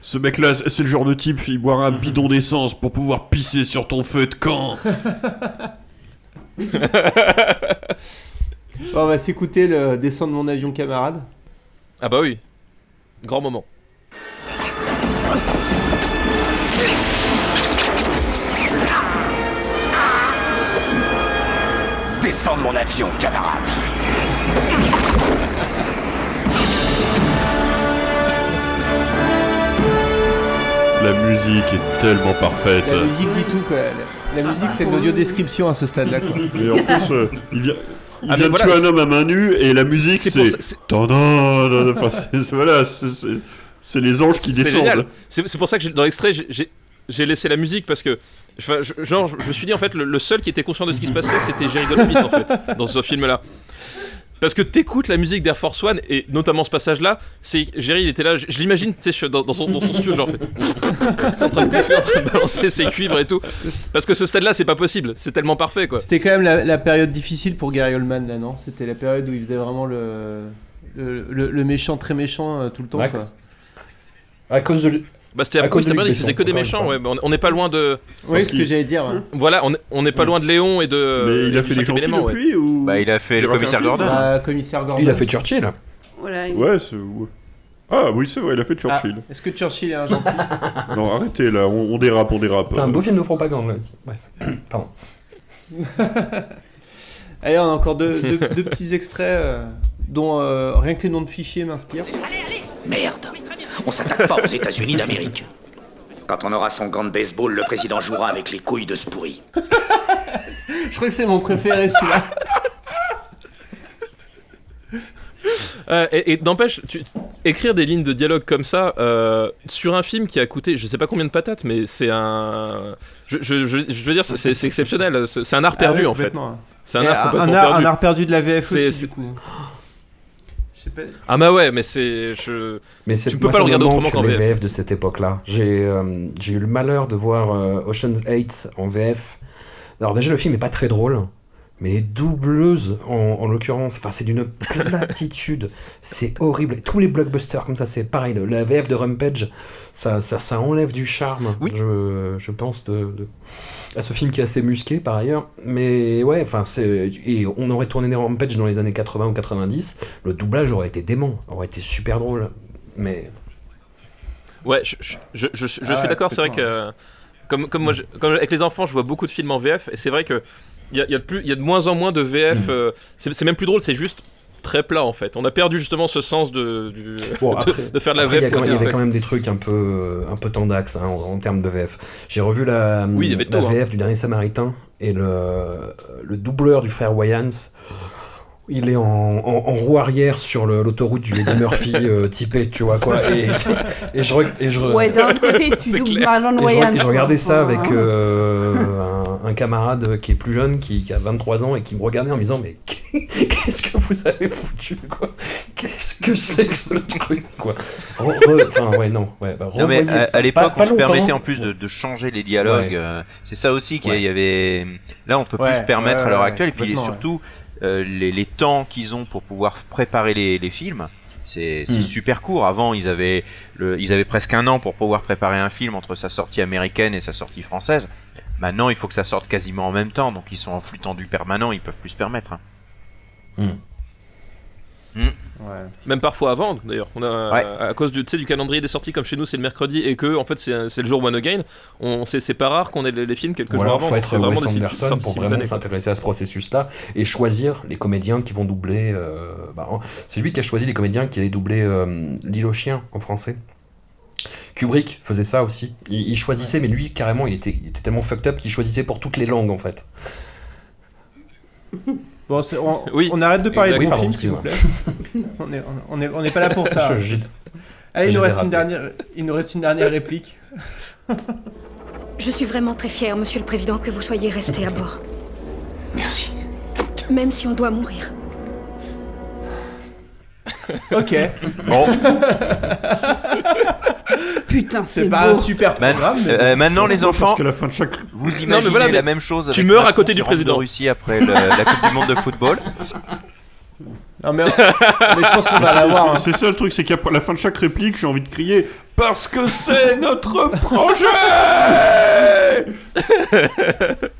Ce mec-là, c'est le genre de type, il boira un bidon d'essence pour pouvoir pisser sur ton feu de camp. Bon, on va s'écouter le descend de mon avion camarade. Ah bah oui, grand moment. Descends de mon avion camarade. La musique est tellement parfaite. La musique dit tout quoi. La musique c'est de l'audio description à ce stade-là quoi. Et en plus, il vient de tuer un homme à main nue et la musique c'est... Ça, c'est... Enfin, c'est les anges qui descendent. C'est pour ça que dans l'extrait j'ai laissé la musique parce que je me suis dit en fait le seul qui était conscient de ce qui se passait c'était Jerry Goldsmith en fait dans ce film là. Parce que t'écoutes la musique d'Air Force One et notamment ce passage là, c'est Jerry il était là, je l'imagine dans son studio genre c'est en train de bouffer, en train de balancer ses cuivres et tout. Parce que ce stade là c'est pas possible, c'est tellement parfait quoi. C'était quand même la période difficile pour Gary Oldman là non ? C'était la période où il faisait vraiment le méchant très méchant tout le temps quoi. À cause de... c'était à cause de Luc Besson, il faisait que des méchants, ouais. On n'est pas loin de... Oui, ce que j'allais dire. Voilà, on n'est pas loin de Léon et de... Mais il a fait les gentils depuis, ou... Bah, il a fait le commissaire Gordon. Il a fait Churchill. Voilà, ouais, c'est... Ah oui, c'est vrai, il a fait Churchill. Est-ce que Churchill est un gentil ? Non, arrêtez, là, on dérape, C'est un beau film de propagande, là. Bref, pardon. Allez, on a encore deux petits extraits dont rien que les noms de fichiers m'inspirent. Allez, merde. On s'attaque pas aux États-Unis d'Amérique. Quand on aura son gant de baseball, le président jouera avec les couilles de ce pourri. Je crois que c'est mon préféré celui-là. Et n'empêche, écrire des lignes de dialogue comme ça sur un film qui a coûté, je sais pas combien de patates, mais c'est un... Je veux dire, c'est exceptionnel. C'est un art perdu en fait. C'est un art complètement perdu. Un art perdu de la VF aussi du coup. Ah bah ouais, mais c'est... Mais tu peux pas le regarder autrement qu'en VF. Les VF de cette époque-là. J'ai eu le malheur de voir Ocean's 8 en VF. Alors déjà, le film est pas très drôle, mais les doubleuses, en l'occurrence, c'est d'une platitude. C'est horrible. Tous les blockbusters comme ça, c'est pareil. La VF de Rampage, ça enlève du charme, oui. Je pense, à ce film qui est assez musqué, par ailleurs. Mais ouais, et on aurait tourné des Rampage dans les années 80 ou 90, le doublage aurait été dément, aurait été super drôle. Mais... Ouais, je suis d'accord, c'est vrai que... Comme avec les enfants, je vois beaucoup de films en VF, et c'est vrai que il y a de moins en moins de VF. C'est même plus drôle, c'est juste très plat en fait. On a perdu justement ce sens de faire de la VF. Il y avait quand même des trucs un peu tendax en termes de VF. J'ai revu la VF du Dernier Samaritain et le doubleur du frère Wayans. Il est en roue arrière sur l'autoroute du Eddie Murphy typé, tu vois quoi. Et d'un autre côté, tu doubles Marlon Wayans. Et je regardais ça avec un camarade qui est plus jeune, qui a 23 ans, et qui me regardait en me disant mais qu'est-ce que vous avez foutu quoi ? Qu'est-ce que c'est que ce truc quoi ? Non, mais à l'époque, on se permettait en plus de changer les dialogues. Ouais. C'est ça aussi qu'il y avait. Là, on peut plus se permettre à l'heure actuelle, et puis surtout. Les temps qu'ils ont pour pouvoir préparer les films, c'est super court. Avant, ils avaient presque un an pour pouvoir préparer un film entre sa sortie américaine et sa sortie française. Maintenant, il faut que ça sorte quasiment en même temps, donc ils sont en flux tendu permanent, ils peuvent plus se permettre. Ouais. Même parfois avant d'ailleurs on a, à cause du calendrier des sorties comme chez nous c'est le mercredi et que en fait c'est le jour One Again, c'est pas rare qu'on ait les films quelques jours avant. Il faut être Wes Anderson pour vraiment s'intéresser à ce processus là et choisir les comédiens qui vont doubler c'est lui qui a choisi les comédiens qui allaient doubler L'île aux chiens en français Kubrick faisait ça aussi. Il choisissait, mais lui, carrément, il était tellement fucked up qu'il choisissait pour toutes les langues, en fait. Bon, on arrête de parler de bons films, s'il vous plaît. on n'est pas là pour ça. Allez, il nous reste une dernière réplique. Je suis vraiment très fière, Monsieur le Président, que vous soyez resté à bord. Merci. Même si on doit mourir. Ok. Bon. Putain, c'est pas beau. Un super programme. Maintenant, les enfants, parce que la fin de chaque... vous imaginez la même chose. Tu meurs à côté du président de Russie après la Coupe du Monde de football. Non mais je pense qu'on va l'avoir. C'est ça le truc, c'est qu'à la fin de chaque réplique, j'ai envie de crier parce que c'est notre projet.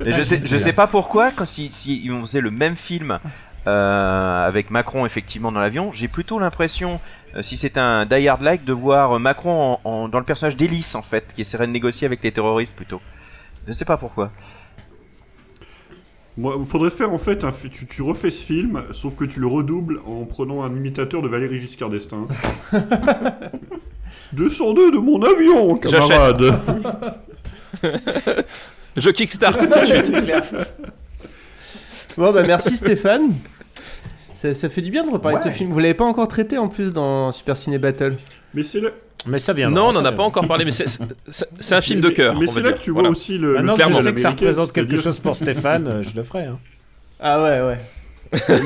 Mais je sais pas pourquoi quand si on faisait le même film. Avec Macron effectivement dans l'avion, j'ai plutôt l'impression, si c'est un Die Hard like, de voir Macron dans le personnage d'Hélice en fait, qui essaierait de négocier avec les terroristes plutôt. Je sais pas pourquoi. Moi, faudrait faire en fait, tu refais ce film, sauf que tu le redoubles en prenant un imitateur de Valéry Giscard d'Estaing. 202 de mon avion, camarade. Je kickstart tout de suite. C'est clair. Bon bah merci Stéphane. Ça fait du bien de reparler de ce film. Vous l'avez pas encore traité en plus dans Super Ciné Battle. Mais c'est là. Mais ça vient. Non, on n'en a pas encore parlé. Mais c'est un film de cœur. Mais c'est là que tu vois aussi le. Maintenant que je sais que ça représente quelque chose pour Stéphane, je le ferai. Hein. Ah ouais.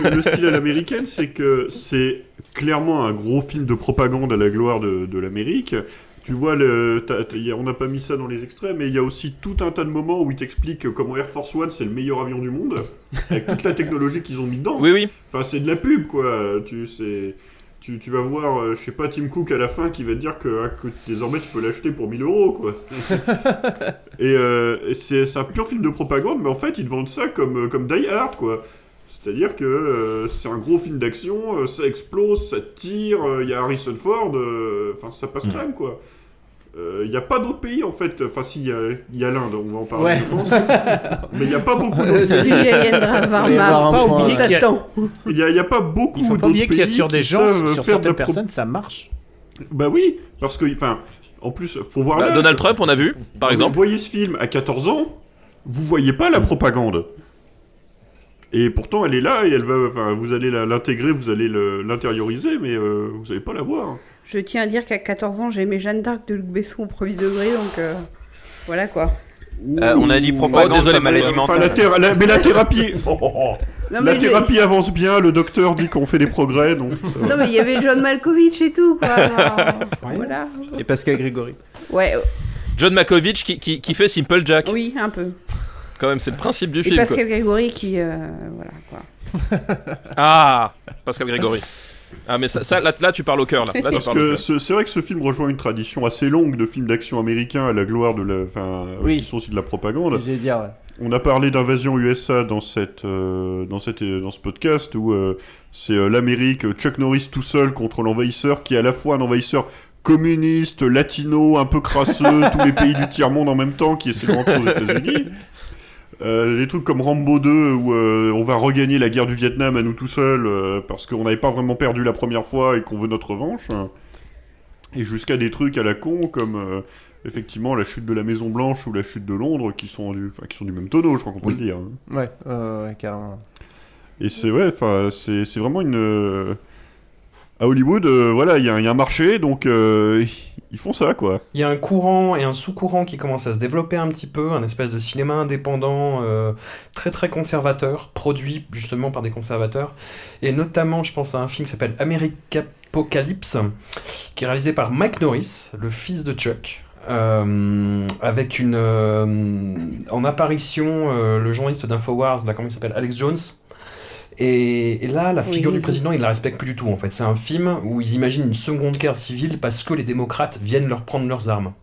Le style à l'américaine, c'est que c'est clairement un gros film de propagande à la gloire de l'Amérique. Tu vois, on n'a pas mis ça dans les extraits, mais il y a aussi tout un tas de moments où ils t'expliquent comment Air Force One, c'est le meilleur avion du monde, avec toute la technologie qu'ils ont mis dedans. Oui. Enfin, c'est de la pub, quoi. Tu vas voir, je sais pas, Tim Cook à la fin qui va te dire que désormais, tu peux l'acheter pour 1 000 €, quoi. Et c'est un pur film de propagande, mais en fait, ils te vendent ça comme Die Hard, quoi. C'est-à-dire que c'est un gros film d'action, ça explose, ça tire, il y a Harrison Ford, ça passe crème, quoi. Il n'y a pas d'autres pays, en fait. Enfin, si, il y a l'Inde, on va en parler, je pense. Mais il n'y a pas beaucoup d'autres pays. Il n'y a pas beaucoup d'autres pays. Il ne faut pas oublier qu'il y a sur des gens, sur certaines personnes, ça marche. Bah oui, parce que, enfin, en plus, il faut voir... Bah, Donald Trump, on a vu, par exemple. Vous voyez ce film à 14 ans, vous ne voyez pas la propagande. Et pourtant, elle est là et elle va. Enfin, vous allez l'intégrer, vous allez l'intérioriser, mais vous n'allez pas la voir. Je tiens à dire qu'à 14 ans, j'aimais Jeanne d'Arc de Luc Besson au premier degré, donc voilà quoi. On a dit propagande, désolé, mal alimentaire. Mais la thérapie. La thérapie avance bien. Le docteur dit qu'on fait des progrès, donc. Non mais il y avait John Malkovich et tout quoi. Voilà. Et Pascal Grégory. Ouais. John Malkovich qui fait Simple Jack. Oui, un peu. Quand même, c'est le principe du film. Et Pascal Grégory qui... voilà, quoi. Ah, Pascal Grégory. Ah, mais ça là, tu parles au cœur. Là, parce que c'est vrai que ce film rejoint une tradition assez longue de films d'action américains à la gloire de la... Enfin, qui sont aussi de la propagande. J'allais dire, ouais. On a parlé d'Invasion USA dans ce podcast où c'est l'Amérique, Chuck Norris tout seul contre l'envahisseur, qui est à la fois un envahisseur... communiste, latino, un peu crasseux, tous les pays du tiers-monde en même temps qui essaient de rentrer aux États-Unis. Des trucs comme Rambo 2 où on va regagner la guerre du Vietnam à nous tout seuls parce qu'on n'avait pas vraiment perdu la première fois et qu'on veut notre revanche. Et jusqu'à des trucs à la con comme effectivement la chute de la Maison Blanche ou la chute de Londres qui sont du même tonneau, je crois qu'on peut le dire. Ouais, carrément. Et c'est vraiment une... À Hollywood, il y a un marché, donc ils font ça, quoi. Il y a un courant et un sous-courant qui commence à se développer un petit peu, un espèce de cinéma indépendant, très très conservateur, produit justement par des conservateurs. Et notamment, je pense à un film qui s'appelle Americapocalypse, qui est réalisé par Mike Norris, le fils de Chuck, avec une... en apparition, le journaliste d'Infowars, là, comment il s'appelle, Alex Jones. Et là, la figure du président, ils la respectent plus du tout, en fait. C'est un film où ils imaginent une seconde guerre civile parce que les démocrates viennent leur prendre leurs armes.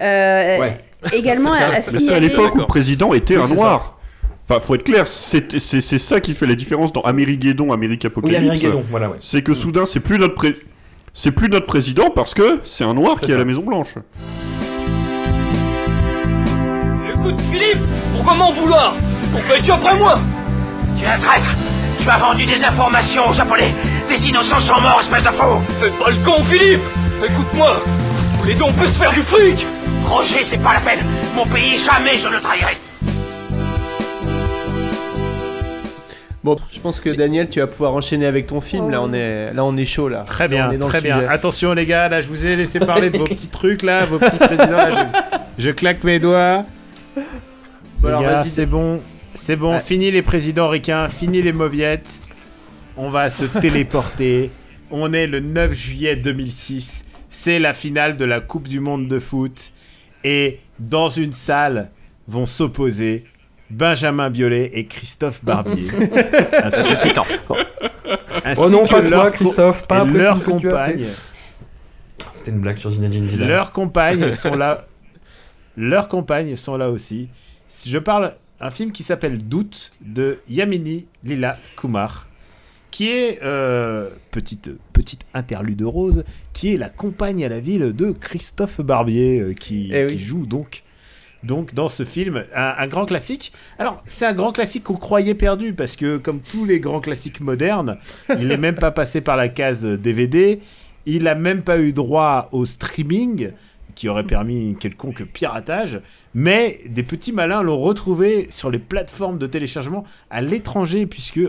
Également... c'est à l'époque où le président était un noir. Enfin, faut être clair, c'est ça qui fait la différence dans Amérigaidon, Americapocalypse. Oui, Amérigaidon, voilà, ouais. C'est que soudain, c'est plus notre président parce que c'est un noir qui est à la Maison-Blanche. Le coup de Philippe, pourquoi m'en vouloir ? Pourquoi es-tu après moi? Tu es un traître! Tu as vendu des informations aux Japonais! Des innocents sont morts, espèce de faux! Fais pas le con, Philippe! Écoute-moi, les deux on peut se faire du fric. Roger, c'est pas la peine. Mon pays, jamais je le trahirai. Bon, je pense que Daniel, tu vas pouvoir enchaîner avec ton film. Là, on est chaud là. Très bien, là, très bien. Sujet. Attention les gars, là, je vous ai laissé parler de vos petits trucs là, vos petits présidents. Là, je claque mes doigts. Bon, alors, gars, vas-y, c'est bon. Ah. Fini les présidents ricains, fini les mauviettes. On va se téléporter. On est le 9 juillet 2006. C'est la finale de la Coupe du Monde de foot. Et dans une salle vont s'opposer Benjamin Biolay et Christophe Barbier. Ainsi que Titan. Oh non, pas toi, Christophe. Pas après leur compagne. C'était une blague sur Zinedine Zidane. Leurs compagnes sont là aussi. Je parle d'un film qui s'appelle Doute de Yamini Lila Kumar, qui est petite interlude rose, qui est la compagne à la ville de Christophe Barbier, qui joue donc dans ce film un grand classique. Alors c'est un grand classique qu'on croyait perdu parce que comme tous les grands classiques modernes, il n'est même pas passé par la case DVD, il n'a même pas eu droit au streaming qui aurait permis quelconque piratage, mais des petits malins l'ont retrouvé sur les plateformes de téléchargement à l'étranger, puisque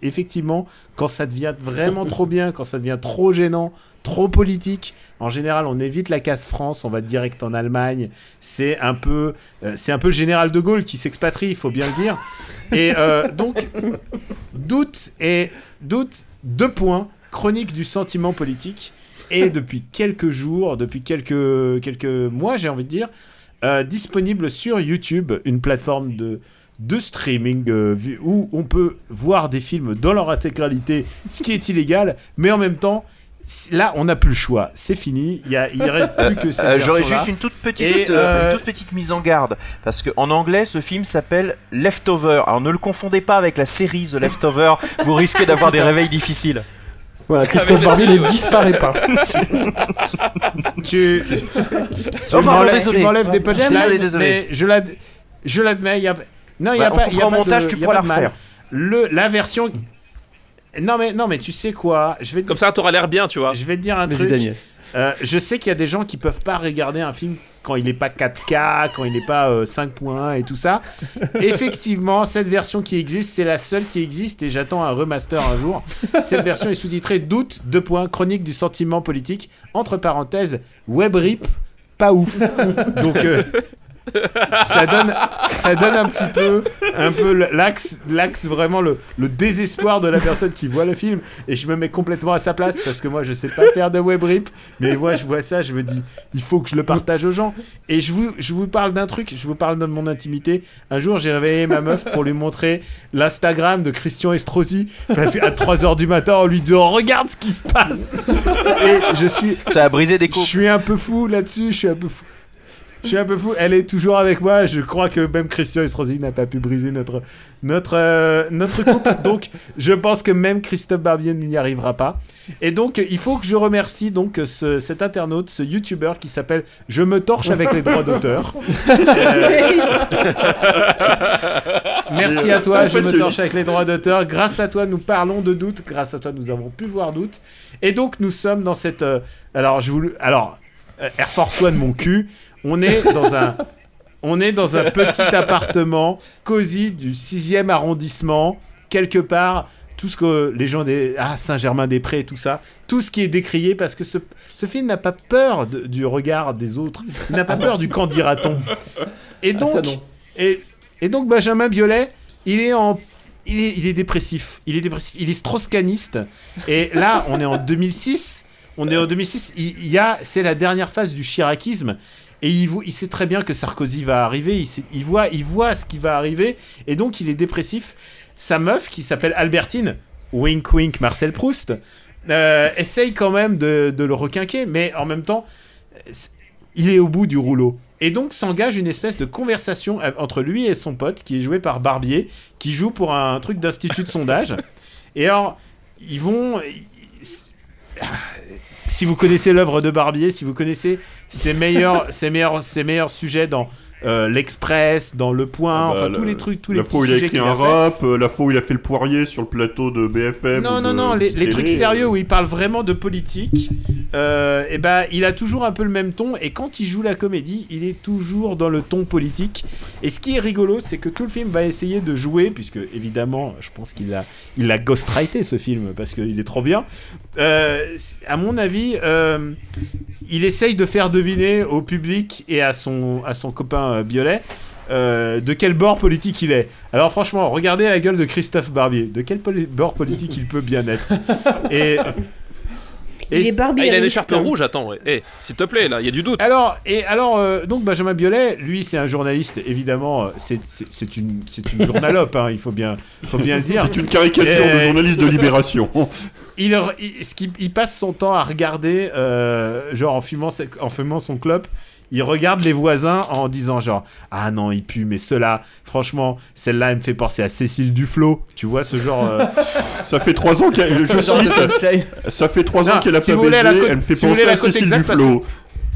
effectivement, quand ça devient vraiment trop bien, quand ça devient trop gênant, trop politique, en général, on évite la case France, on va direct en Allemagne. C'est un peu le général de Gaulle qui s'expatrie, il faut bien le dire. Et donc, doute, 2 points, chronique du sentiment politique. Et depuis quelques jours, depuis quelques mois, j'ai envie de dire, disponible sur YouTube, une plateforme de streaming où on peut voir des films dans leur intégralité, ce qui est illégal, mais en même temps, là, on n'a plus le choix. C'est fini. Il reste plus que ces versions-là. J'aurais juste une toute petite mise en garde. Parce qu'en anglais, ce film s'appelle Leftover. Alors ne le confondez pas avec la série The Leftover. Vous risquez d'avoir des réveils difficiles. Voilà, Christophe Barbier ne disparaît pas. Tu m'enlèves des punchlines, mais je l'admets. Non, il n'y a pas. En montage, tu pourras la refaire. La version. Non, mais tu sais quoi, je vais te... Comme ça, t'auras l'air bien, tu vois. Je vais te dire un truc. Je sais qu'il y a des gens qui peuvent pas regarder un film quand il n'est pas 4K, quand il n'est pas 5.1 et tout ça. Effectivement, cette version qui existe, c'est la seule qui existe et j'attends un remaster un jour. Cette version est sous-titrée Doute, 2 points, chronique du sentiment politique, entre parenthèses, web rip, pas ouf. Donc ça donne un peu l'axe vraiment le désespoir de la personne qui voit le film, et je me mets complètement à sa place parce que moi je sais pas faire de web rip, mais moi je vois ça, je me dis il faut que je le partage aux gens. Et je vous parle d'un truc, je vous parle de mon intimité. Un jour j'ai réveillé ma meuf pour lui montrer l'Instagram de Christian Estrosi parce qu'à 3h du matin en lui disant regarde ce qui se passe, et ça a brisé des coups. Je suis un peu fou là-dessus, elle est toujours avec moi, je crois que même Christian Estrosi n'a pas pu briser notre couple, donc je pense que même Christophe Barbier n'y arrivera pas. Et donc il faut que je remercie donc cet internaute, ce youtubeur qui s'appelle Je me torche avec les droits d'auteur. Merci à toi, Je me torche avec les droits d'auteur, grâce à toi nous parlons de Doute, grâce à toi nous avons pu voir Doute, et donc nous sommes dans cette... Air Force One mon cul. On est dans un petit appartement cosy du 6e arrondissement, quelque part, tout ce que les gens Saint-Germain-des-Prés et tout ça, tout ce qui est décrié, parce que ce film n'a pas peur du regard des autres, il n'a pas peur du qu'en dira-t-on. Et donc, et donc Benjamin Biolay, il est dépressif, il est strauss-caniste. Et là, on est en 2006. C'est la dernière phase du chiracisme, et il sait très bien que Sarkozy va arriver, il voit ce qui va arriver, et donc il est dépressif. Sa meuf, qui s'appelle Albertine, wink wink Marcel Proust, essaye quand même de le requinquer, mais en même temps, il est au bout du rouleau. Et donc s'engage une espèce de conversation entre lui et son pote, qui est joué par Barbier, qui joue pour un truc d'institut de sondage. Et alors, ils vont... Si vous connaissez l'œuvre de Barbier, si vous connaissez ses meilleurs sujets dans L'Express, dans Le Point, tous les trucs, tous les petits sujets qu'il a fait. La fois où il a écrit un rap, la fois où il a fait le poirier sur le plateau de BFM. Non, les trucs sérieux où il parle vraiment de politique. et ben, il a toujours un peu le même ton, et quand il joue la comédie, il est toujours dans le ton politique. Et ce qui est rigolo, c'est que tout le film va essayer de jouer, puisque évidemment, je pense qu'il a ghostwrité ce film parce qu'il est trop bien. À mon avis, il essaye de faire deviner au public et à son copain Biolay. De quel bord politique il est. Alors franchement, regardez la gueule de Christophe Barbier. De quel bord politique il peut bien être. Et il est Barbier. Il a une écharpe rouge, attends. Hey, s'il te plaît, là, il y a du doute. Alors, donc Benjamin Biolay, lui, c'est un journaliste. Évidemment, c'est une journalope. Hein, il faut bien le dire. C'est une caricature de journaliste de Libération. Il passe son temps à regarder, genre en fumant son clope. Il regarde les voisins en disant genre « Ah non, il pue, mais ceux-là, franchement, celle-là, elle me fait penser à Cécile Duflot. » Tu vois, ce genre... Ça fait 3 ans qu'elle... Je cite. Ça fait 3 ans qu'elle a pas baisé, elle me fait penser à Cécile Duflot.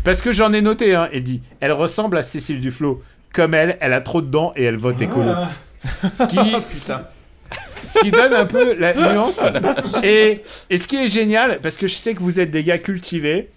Parce que j'en ai noté, hein, elle dit « Elle ressemble à Cécile Duflot. Comme elle, elle a trop de dents et elle vote écolo. » Ce qui donne un peu la nuance. Et ce qui est génial, parce que je sais que vous êtes des gars cultivés,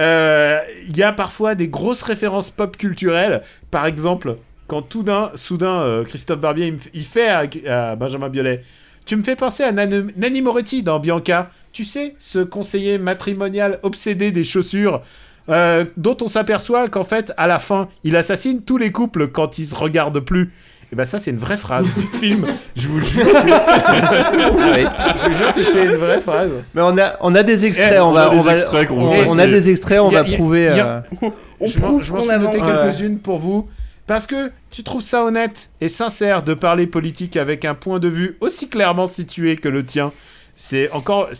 y a parfois des grosses références pop culturelles. Par exemple, quand soudain, Christophe Barbier il fait à Benjamin Biolay: tu me fais penser à Nanni Moretti dans Bianca, tu sais, ce conseiller matrimonial obsédé des chaussures, dont on s'aperçoit qu'en fait à la fin il assassine tous les couples quand ils se regardent plus. Et ben ça, c'est une vraie phrase du film. Je vous jure. Je vous jure que c'est une vraie phrase. Mais on a des extraits. On a des extraits, on va prouver. Je m'en suis noté quelques-unes pour vous. Parce que tu trouves ça honnête et sincère de parler politique avec un point de vue aussi clairement situé que le tien. C'est encore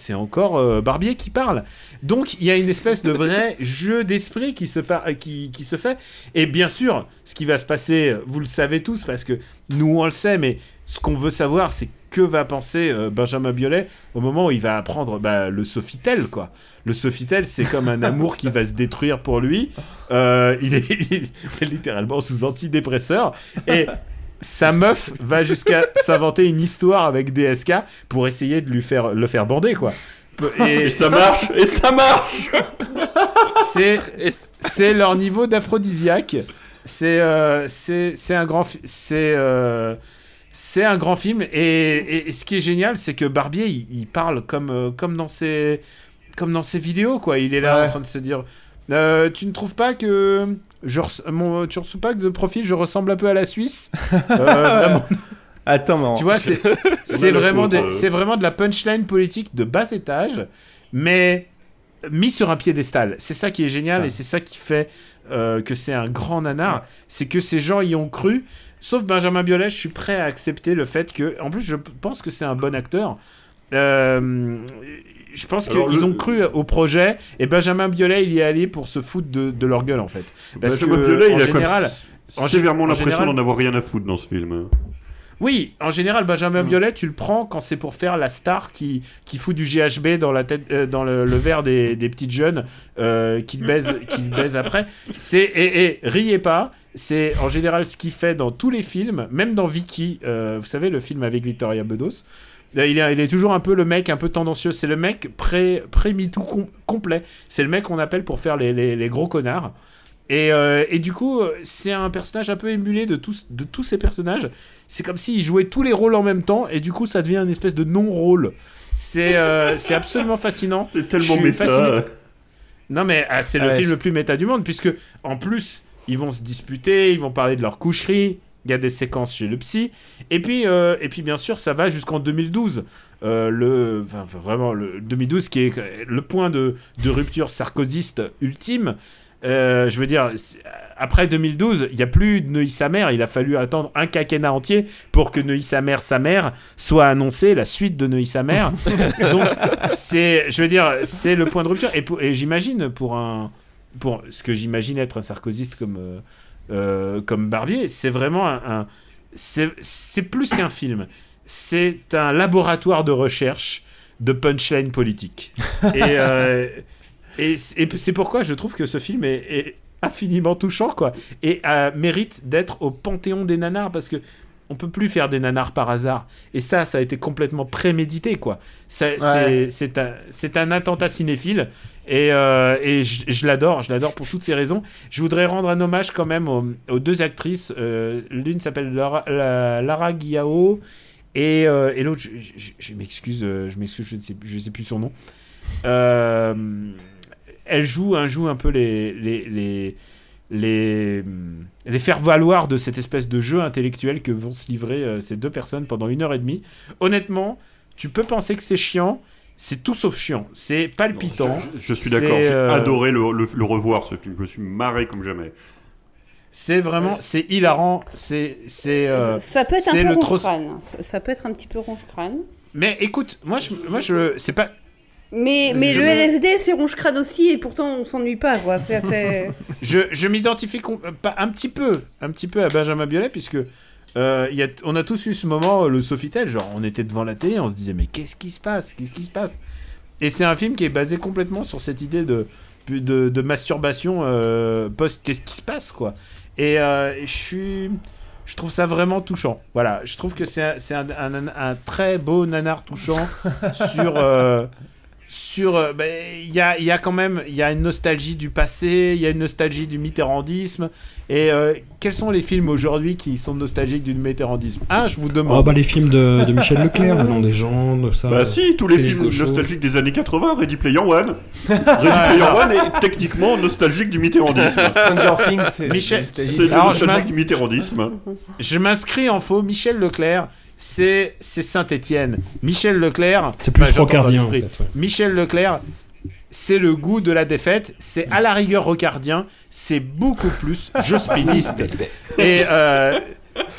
Barbier qui parle. Donc il y a une espèce de vrai jeu d'esprit qui se fait. Et bien sûr, ce qui va se passer, vous le savez tous, parce que nous on le sait, mais ce qu'on veut savoir, c'est que va penser Benjamin Biolay au moment où il va apprendre le Sofitel, quoi. Le Sofitel, c'est comme un amour qui va se détruire pour lui. Il est littéralement sous antidépresseur. Et... sa meuf va jusqu'à s'inventer une histoire avec DSK pour essayer de le faire bander, quoi. Et ça marche. C'est leur niveau d'aphrodisiaque. C'est un grand film. Et ce qui est génial, c'est que Barbier il parle comme dans ses vidéos, quoi. Il est là en train de se dire tu ne trouves pas que tu reçois pas que de profil, je ressemble un peu à la Suisse. Vraiment. Attends, man. Tu vois, c'est vraiment de la punchline politique de bas étage, mais mis sur un piédestal. C'est ça qui est génial. Putain. Et c'est ça qui fait que c'est un grand nanar. Ouais. C'est que ces gens y ont cru. Sauf Benjamin Biolay, je suis prêt à accepter le fait que... En plus, je pense que c'est un bon acteur. Je pense qu'ils ont cru au projet, et Benjamin Biolay il y est allé pour se foutre de leur gueule, en fait. Parce Benjamin Biolay, il a général, comme sévèrement l'impression d'en avoir rien à foutre dans ce film. Oui, en général, Benjamin Biolay, tu le prends quand c'est pour faire la star qui fout du GHB dans la tête, dans le verre des petites jeunes qui le baise après. Riez pas. C'est en général ce qu'il fait dans tous les films, même dans Vicky. Vous savez, le film avec Victoria Bedos. Il est toujours un peu le mec un peu tendancieux. C'est le mec pré-MeToo complet. C'est le mec qu'on appelle pour faire les gros connards. Et du coup, c'est un personnage un peu émulé de tous ces personnages. C'est comme s'il jouait tous les rôles en même temps. Et du coup, ça devient une espèce de non-rôle. C'est absolument fascinant. C'est tellement méta. Fasciné. Non mais c'est le film le plus méta du monde. Puisque en plus, ils vont se disputer. Ils vont parler de leur coucherie. Il y a des séquences chez le psy. Et puis bien sûr, ça va jusqu'en 2012. Le 2012 qui est le point de rupture sarkozyste ultime. Je veux dire, après 2012, il n'y a plus de Neuilly-sa-Mer. Il a fallu attendre un quinquennat entier pour que Neuilly-sa-Mer soit annoncée, la suite de Neuilly-sa-Mer. Donc, c'est le point de rupture. Et j'imagine, pour ce que j'imagine être un sarkozyste comme Barbier, c'est vraiment c'est plus qu'un film, c'est un laboratoire de recherche de punchline politique. Et c'est pourquoi je trouve que ce film est infiniment touchant, quoi, et mérite d'être au panthéon des nanars, parce que on peut plus faire des nanars par hasard. Et ça a été complètement prémédité, quoi. C'est un attentat cinéphile. Et je l'adore pour toutes ces raisons. Je voudrais rendre un hommage quand même aux deux actrices. L'une s'appelle Lara Guillao et l'autre, je m'excuse, je ne sais plus son nom. Elle joue un peu les faire-valoir de cette espèce de jeu intellectuel que vont se livrer ces deux personnes pendant 1h30. Honnêtement, tu peux penser que c'est chiant. C'est tout sauf chiant, c'est palpitant. Non, je suis d'accord, j'ai adoré le revoir, ce film, je me suis marré comme jamais. C'est vraiment, c'est hilarant, ça peut être un peu ronge-crâne, ça peut être un petit peu ronge-crâne. Mais écoute, moi je c'est pas... Mais le LSD, c'est ronge-crâne aussi, et pourtant on s'ennuie pas, quoi. C'est assez... je m'identifie un petit peu à Benjamin Biolay, puisque... on a tous eu ce moment, le Sofitel, genre on était devant la télé, on se disait mais qu'est-ce qui se passe, et c'est un film qui est basé complètement sur cette idée de masturbation post qu'est-ce qui se passe, quoi, et je trouve ça vraiment touchant. Voilà, je trouve que c'est un très beau nanar touchant sur il y a une nostalgie du passé, il y a une nostalgie du mitterrandisme, et quels sont les films aujourd'hui qui sont nostalgiques du mitterrandisme? Je vous demande. Les films de Michel Leclerc, le nom des gens, de ça. Si, tous les films nostalgiques des années 80, Ready Player One est techniquement nostalgique du mitterrandisme. Stranger Things, c'est nostalgique du mitterrandisme. Je m'inscris en faux. Michel Leclerc, c'est Saint-Étienne. Michel Leclerc, c'est plus rocardien, en fait, ouais. Michel Leclerc, c'est le goût de la défaite, c'est à la rigueur rocardien, c'est beaucoup plus jospiniste.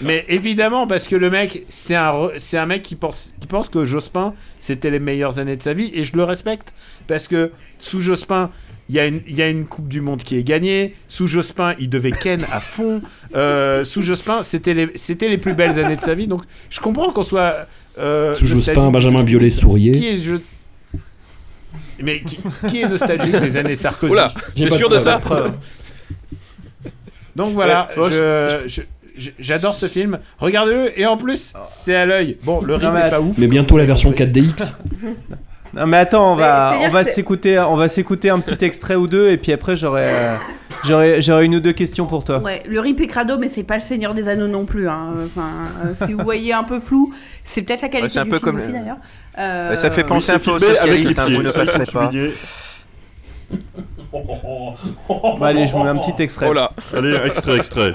Mais évidemment, parce que le mec, c'est un mec qui pense que Jospin, c'était les meilleures années de sa vie, et je le respecte, parce que sous Jospin, il y a une Coupe du Monde qui est gagnée. Sous Jospin, il devait ken à fond. Sous Jospin, c'était les plus belles années de sa vie. Donc, je comprends qu'on soit... sous Jospin, Benjamin Biolay souriait. Mais qui est nostalgique des années Sarkozy? Oula, t'es sûr de ça? Donc voilà, ouais, j'adore ce film. Regardez-le, et en plus, c'est à l'œil. Bon, le rythme n'est pas ouf. Mais bientôt la version 4DX. Non mais attends, on va s'écouter un petit extrait ou deux, et puis après j'aurai une ou deux questions pour toi. Ouais, le rip est crado, mais c'est pas le Seigneur des Anneaux non plus, hein. Enfin, si vous voyez un peu flou, c'est peut-être la qualité du film. C'est un peu comme aussi, d'ailleurs. Ça fait penser un peu au socialiste, vous ne passerez pas. Bah, allez, je vous mets un petit extrait. Oh là. Allez, extrait.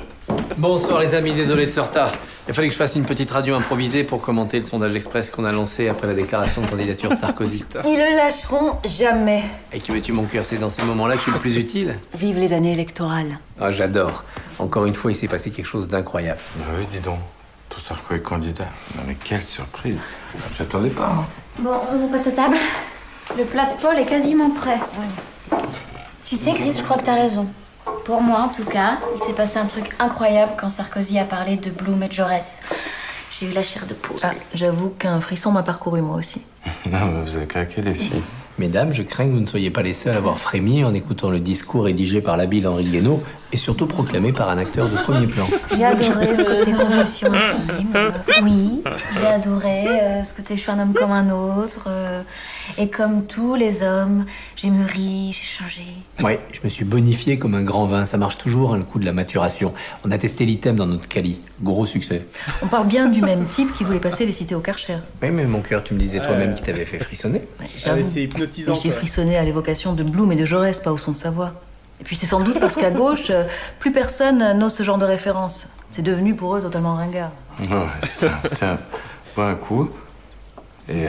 Bonsoir les amis, désolé de ce retard. Il fallait que je fasse une petite radio improvisée pour commenter le sondage express qu'on a lancé après la déclaration de candidature de Sarkozy. Ils le lâcheront jamais. Et qui veux-tu mon cœur, c'est dans ces moments-là que je suis le plus utile. Vive les années électorales. Ah, j'adore. Encore une fois, il s'est passé quelque chose d'incroyable. Bah oui, dis donc. Tout Sarko est candidat. Non mais quelle surprise. On s'attendait pas, hein. Bon, on passe à table. Le plat de Paul est quasiment prêt. Ouais. Tu sais, Chris, je crois que t'as raison. Pour moi, en tout cas, il s'est passé un truc incroyable quand Sarkozy a parlé de Blum et Jaurès. J'ai eu la chair de poule. Ah, j'avoue qu'un frisson m'a parcouru, moi aussi. Non, mais vous avez craqué, les filles. Mesdames, je crains que vous ne soyez pas les seules à avoir frémi en écoutant le discours rédigé par l'habile Henri Guénaud et surtout proclamé par un acteur de premier plan. J'ai adoré ce côté confession intime. Oui, j'ai adoré ce côté je suis un homme comme un autre. Et comme tous les hommes, j'ai mûri, j'ai changé. Ouais, je me suis bonifié comme un grand vin. Ça marche toujours, hein, le coup de la maturation. On a testé l'item dans notre quali. Gros succès. On parle bien du même type qui voulait passer les cités au Karcher. Oui, mais mon cœur, tu me disais toi-même qui t'avait fait frissonner. Ouais, et j'ai frissonné à l'évocation de Blum et de Jaurès, pas au son de sa voix. Et puis c'est sans doute parce qu'à gauche, plus personne n'ose ce genre de référence. C'est devenu pour eux totalement ringard. Ouais, c'est ça. Tiens, bois un coup. Et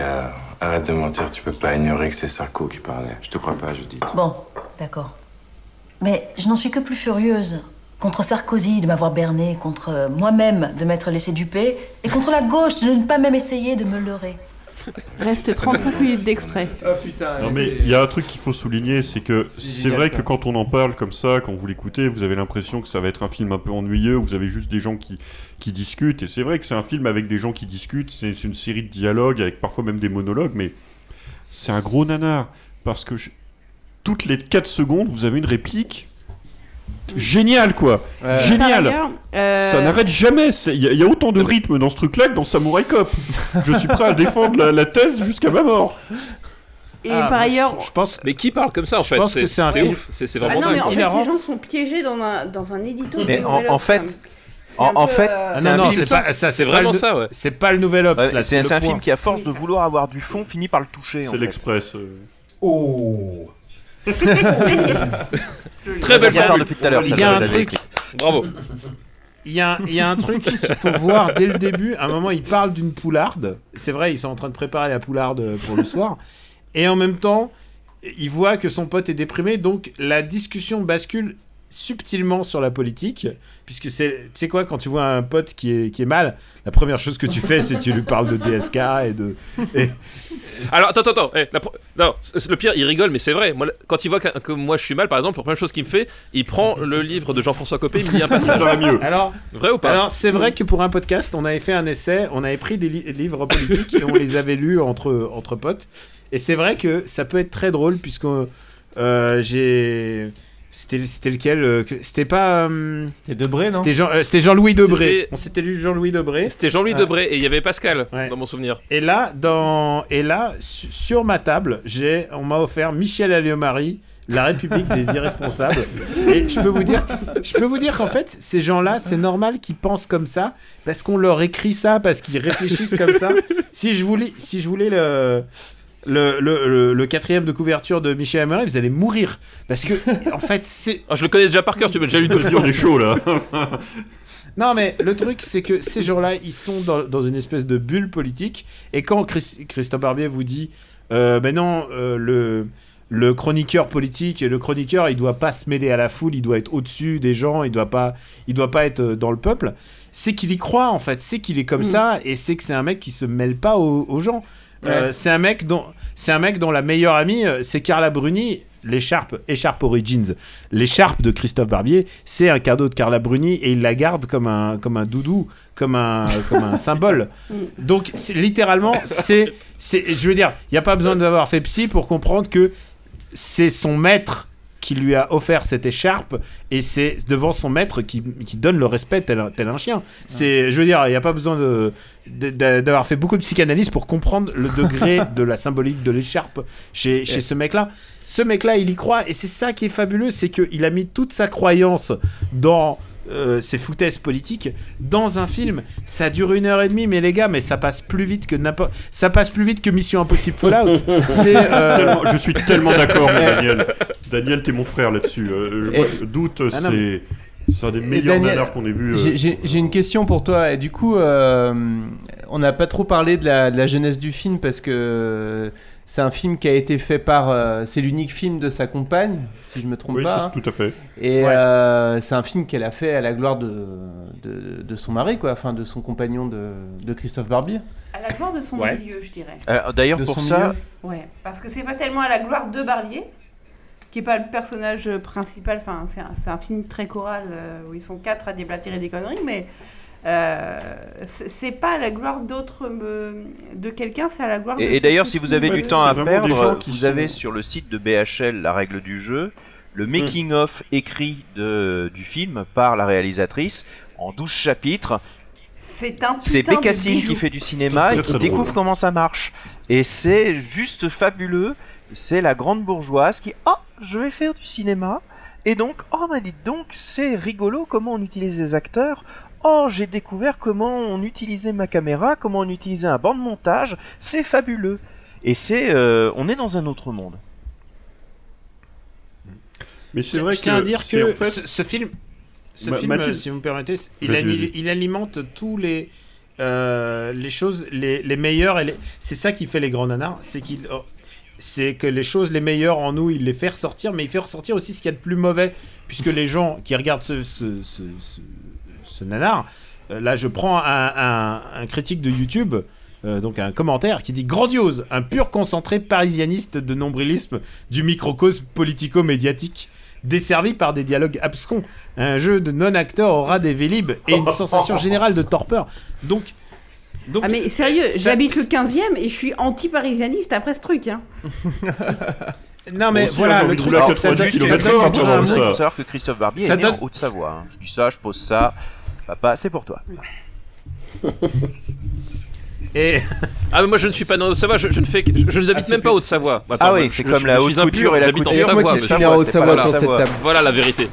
arrête de mentir, tu peux pas ignorer que c'est Sarko qui parlait. Je te crois pas, Judith. Bon, d'accord. Mais je n'en suis que plus furieuse. Contre Sarkozy de m'avoir berné, contre moi-même de m'être laissé duper, et contre la gauche de ne pas même essayer de me leurrer. Reste 35 minutes d'extrait. Ah putain. Non mais il y a un truc qu'il faut souligner, c'est que c'est vrai que quand on en parle comme ça, quand vous l'écoutez, vous avez l'impression que ça va être un film un peu ennuyeux, où vous avez juste des gens qui discutent, et c'est vrai que c'est un film avec des gens qui discutent, c'est une série de dialogues avec parfois même des monologues, mais c'est un gros nanar, parce que toutes les 4 secondes, vous avez une réplique génial, quoi. Génial. Ailleurs, ça n'arrête jamais. Il y a autant de rythme dans ce truc-là que dans Samurai Cop. Je suis prêt à défendre la thèse jusqu'à ma mort. Et par ailleurs, je pense. Mais qui parle comme ça en fait? Je pense que c'est un film. C'est vraiment dingue. En fait, ces gens sont piégés dans un édito. Mais en fait. En fait, non, c'est pas ça, c'est vraiment ça. Ouais. C'est pas le nouvel Obs. Là, c'est un film qui, à force de vouloir avoir du fond, finit par le toucher. C'est l'Express. Oh. Très belle formule. Depuis tout à l'heure, il y a un truc. Bravo. Il y a un truc qu'il faut voir dès le début. À un moment, ils parlent d'une poularde. C'est vrai, ils sont en train de préparer la poularde pour le soir. Et en même temps, il voit que son pote est déprimé. Donc, la discussion bascule subtilement sur la politique, puisque c'est, tu sais quoi, quand tu vois un pote qui est mal, la première chose que tu fais, c'est que tu lui parles de DSK et de... Alors, attends, non, le pire, il rigole, mais c'est vrai, moi, quand il voit que moi je suis mal, par exemple, la première chose qu'il me fait, il prend le livre de Jean-François Copé, il me dit un passage. Ça va mieux. Alors, vrai ou pas? Alors, c'est vrai que pour un podcast, on avait fait un essai, on avait pris des livres politiques et on les avait lus entre potes, et c'est vrai que ça peut être très drôle, puisque j'ai... C'était lequel? C'était pas... C'était Debré, non? C'était Jean-Louis Debré. On s'était lu Jean-Louis Debré. C'était Jean-Louis Debré et il y avait Pascal, dans mon souvenir. Et là, sur ma table, on m'a offert Michel Alliot-Marie, La République des Irresponsables. Et je peux vous dire qu'en fait, ces gens-là, c'est normal qu'ils pensent comme ça, parce qu'on leur écrit ça, parce qu'ils réfléchissent comme ça. Si je voulais le quatrième de couverture de Michel Alliot-Marie, vous allez mourir parce que en fait c'est... Ah, je le connais déjà par cœur, tu m'as déjà lu deux fois, on est chaud là. Non mais le truc c'est que ces gens-là ils sont dans une espèce de bulle politique et quand Christophe Barbier vous dit le chroniqueur politique, le chroniqueur il doit pas se mêler à la foule, il doit être au-dessus des gens, il doit pas être dans le peuple, c'est qu'il y croit en fait, c'est qu'il est comme ça et c'est que c'est un mec qui se mêle pas aux gens. C'est un mec dont la meilleure amie c'est Carla Bruni. Écharpe Origins, l'écharpe de Christophe Barbier, c'est un cadeau de Carla Bruni et il la garde comme un doudou, comme un symbole. Donc littéralement, je veux dire, il y a pas besoin d'avoir fait psy pour comprendre que c'est son maître qui lui a offert cette écharpe et c'est devant son maître qui donne le respect tel un chien. C'est, je veux dire, il n'y a pas besoin d'avoir fait beaucoup de psychanalyse pour comprendre le degré de la symbolique de l'écharpe chez ce mec-là. Ce mec-là, il y croit et c'est ça qui est fabuleux, c'est qu'il a mis toute sa croyance dans ses foutaises politiques dans un film. Ça dure 1h30, mais les gars, mais ça passe plus vite que ça passe plus vite que Mission Impossible Fallout. Je suis tellement d'accord, mon Daniel. Daniel, t'es mon frère là-dessus. C'est un des meilleurs nanars qu'on ait vu. J'ai une question pour toi. Et du coup, on n'a pas trop parlé de la jeunesse du film parce que. C'est un film qui a été fait par... c'est l'unique film de sa compagne, si je ne me trompe pas. Oui, c'est tout à fait. Et c'est un film qu'elle a fait à la gloire de son mari, quoi, enfin de son compagnon de Christophe Barbier. À la gloire de son milieu, je dirais. D'ailleurs, de pour ça... Ouais, parce que ce n'est pas tellement à la gloire de Barbier, qui n'est pas le personnage principal. Enfin, c'est un film très choral, où ils sont quatre à déblatérer des conneries, mais... c'est pas à la gloire de quelqu'un, c'est à la gloire de... Et d'ailleurs, si vous avez du temps à perdre, vous avez sur le site de BHL, La Règle du Jeu, le making-of écrit du film par la réalisatrice en 12 chapitres. C'est Bécassine qui fait du cinéma et qui découvre comment ça marche. Et c'est juste fabuleux. C'est la grande bourgeoise qui « Oh, je vais faire du cinéma !» Et donc « Oh, mais dites donc, c'est rigolo comment on utilise les acteurs !» Oh, j'ai découvert comment on utilisait ma caméra, comment on utilisait un banc de montage, c'est fabuleux. Et on est dans un autre monde. Mais c'est vrai que je tiens à dire que en fait... ce film, Mathilde... si vous me permettez, il alimente tous les choses les meilleures. C'est ça qui fait les grands nanars, c'est que les choses les meilleures en nous, il les fait ressortir, mais il fait ressortir aussi ce qu'il y a de plus mauvais, puisque les gens qui regardent ce nanar, là je prends un critique de YouTube, donc un commentaire qui dit « Grandiose, un pur concentré parisianiste de nombrilisme du microcosme politico-médiatique, desservi par des dialogues abscons. Un jeu de non-acteurs aura des vélib et une sensation générale de torpeur. » Donc, ah mais sérieux, j'habite le 15e et je suis anti-parisianiste après ce truc. Non mais aussi, voilà le truc, il faut savoir que Christophe Barbier est né en Haute-Savoie. Je dis ça, je pose ça. Papa, c'est pour toi. Et... Ah mais moi je ne suis pas dans Haute-Savoie, je ne fais que... je ne habite même pas Haute-Savoie. Ah oui, c'est comme la haute couture et la couture. Voilà la vérité.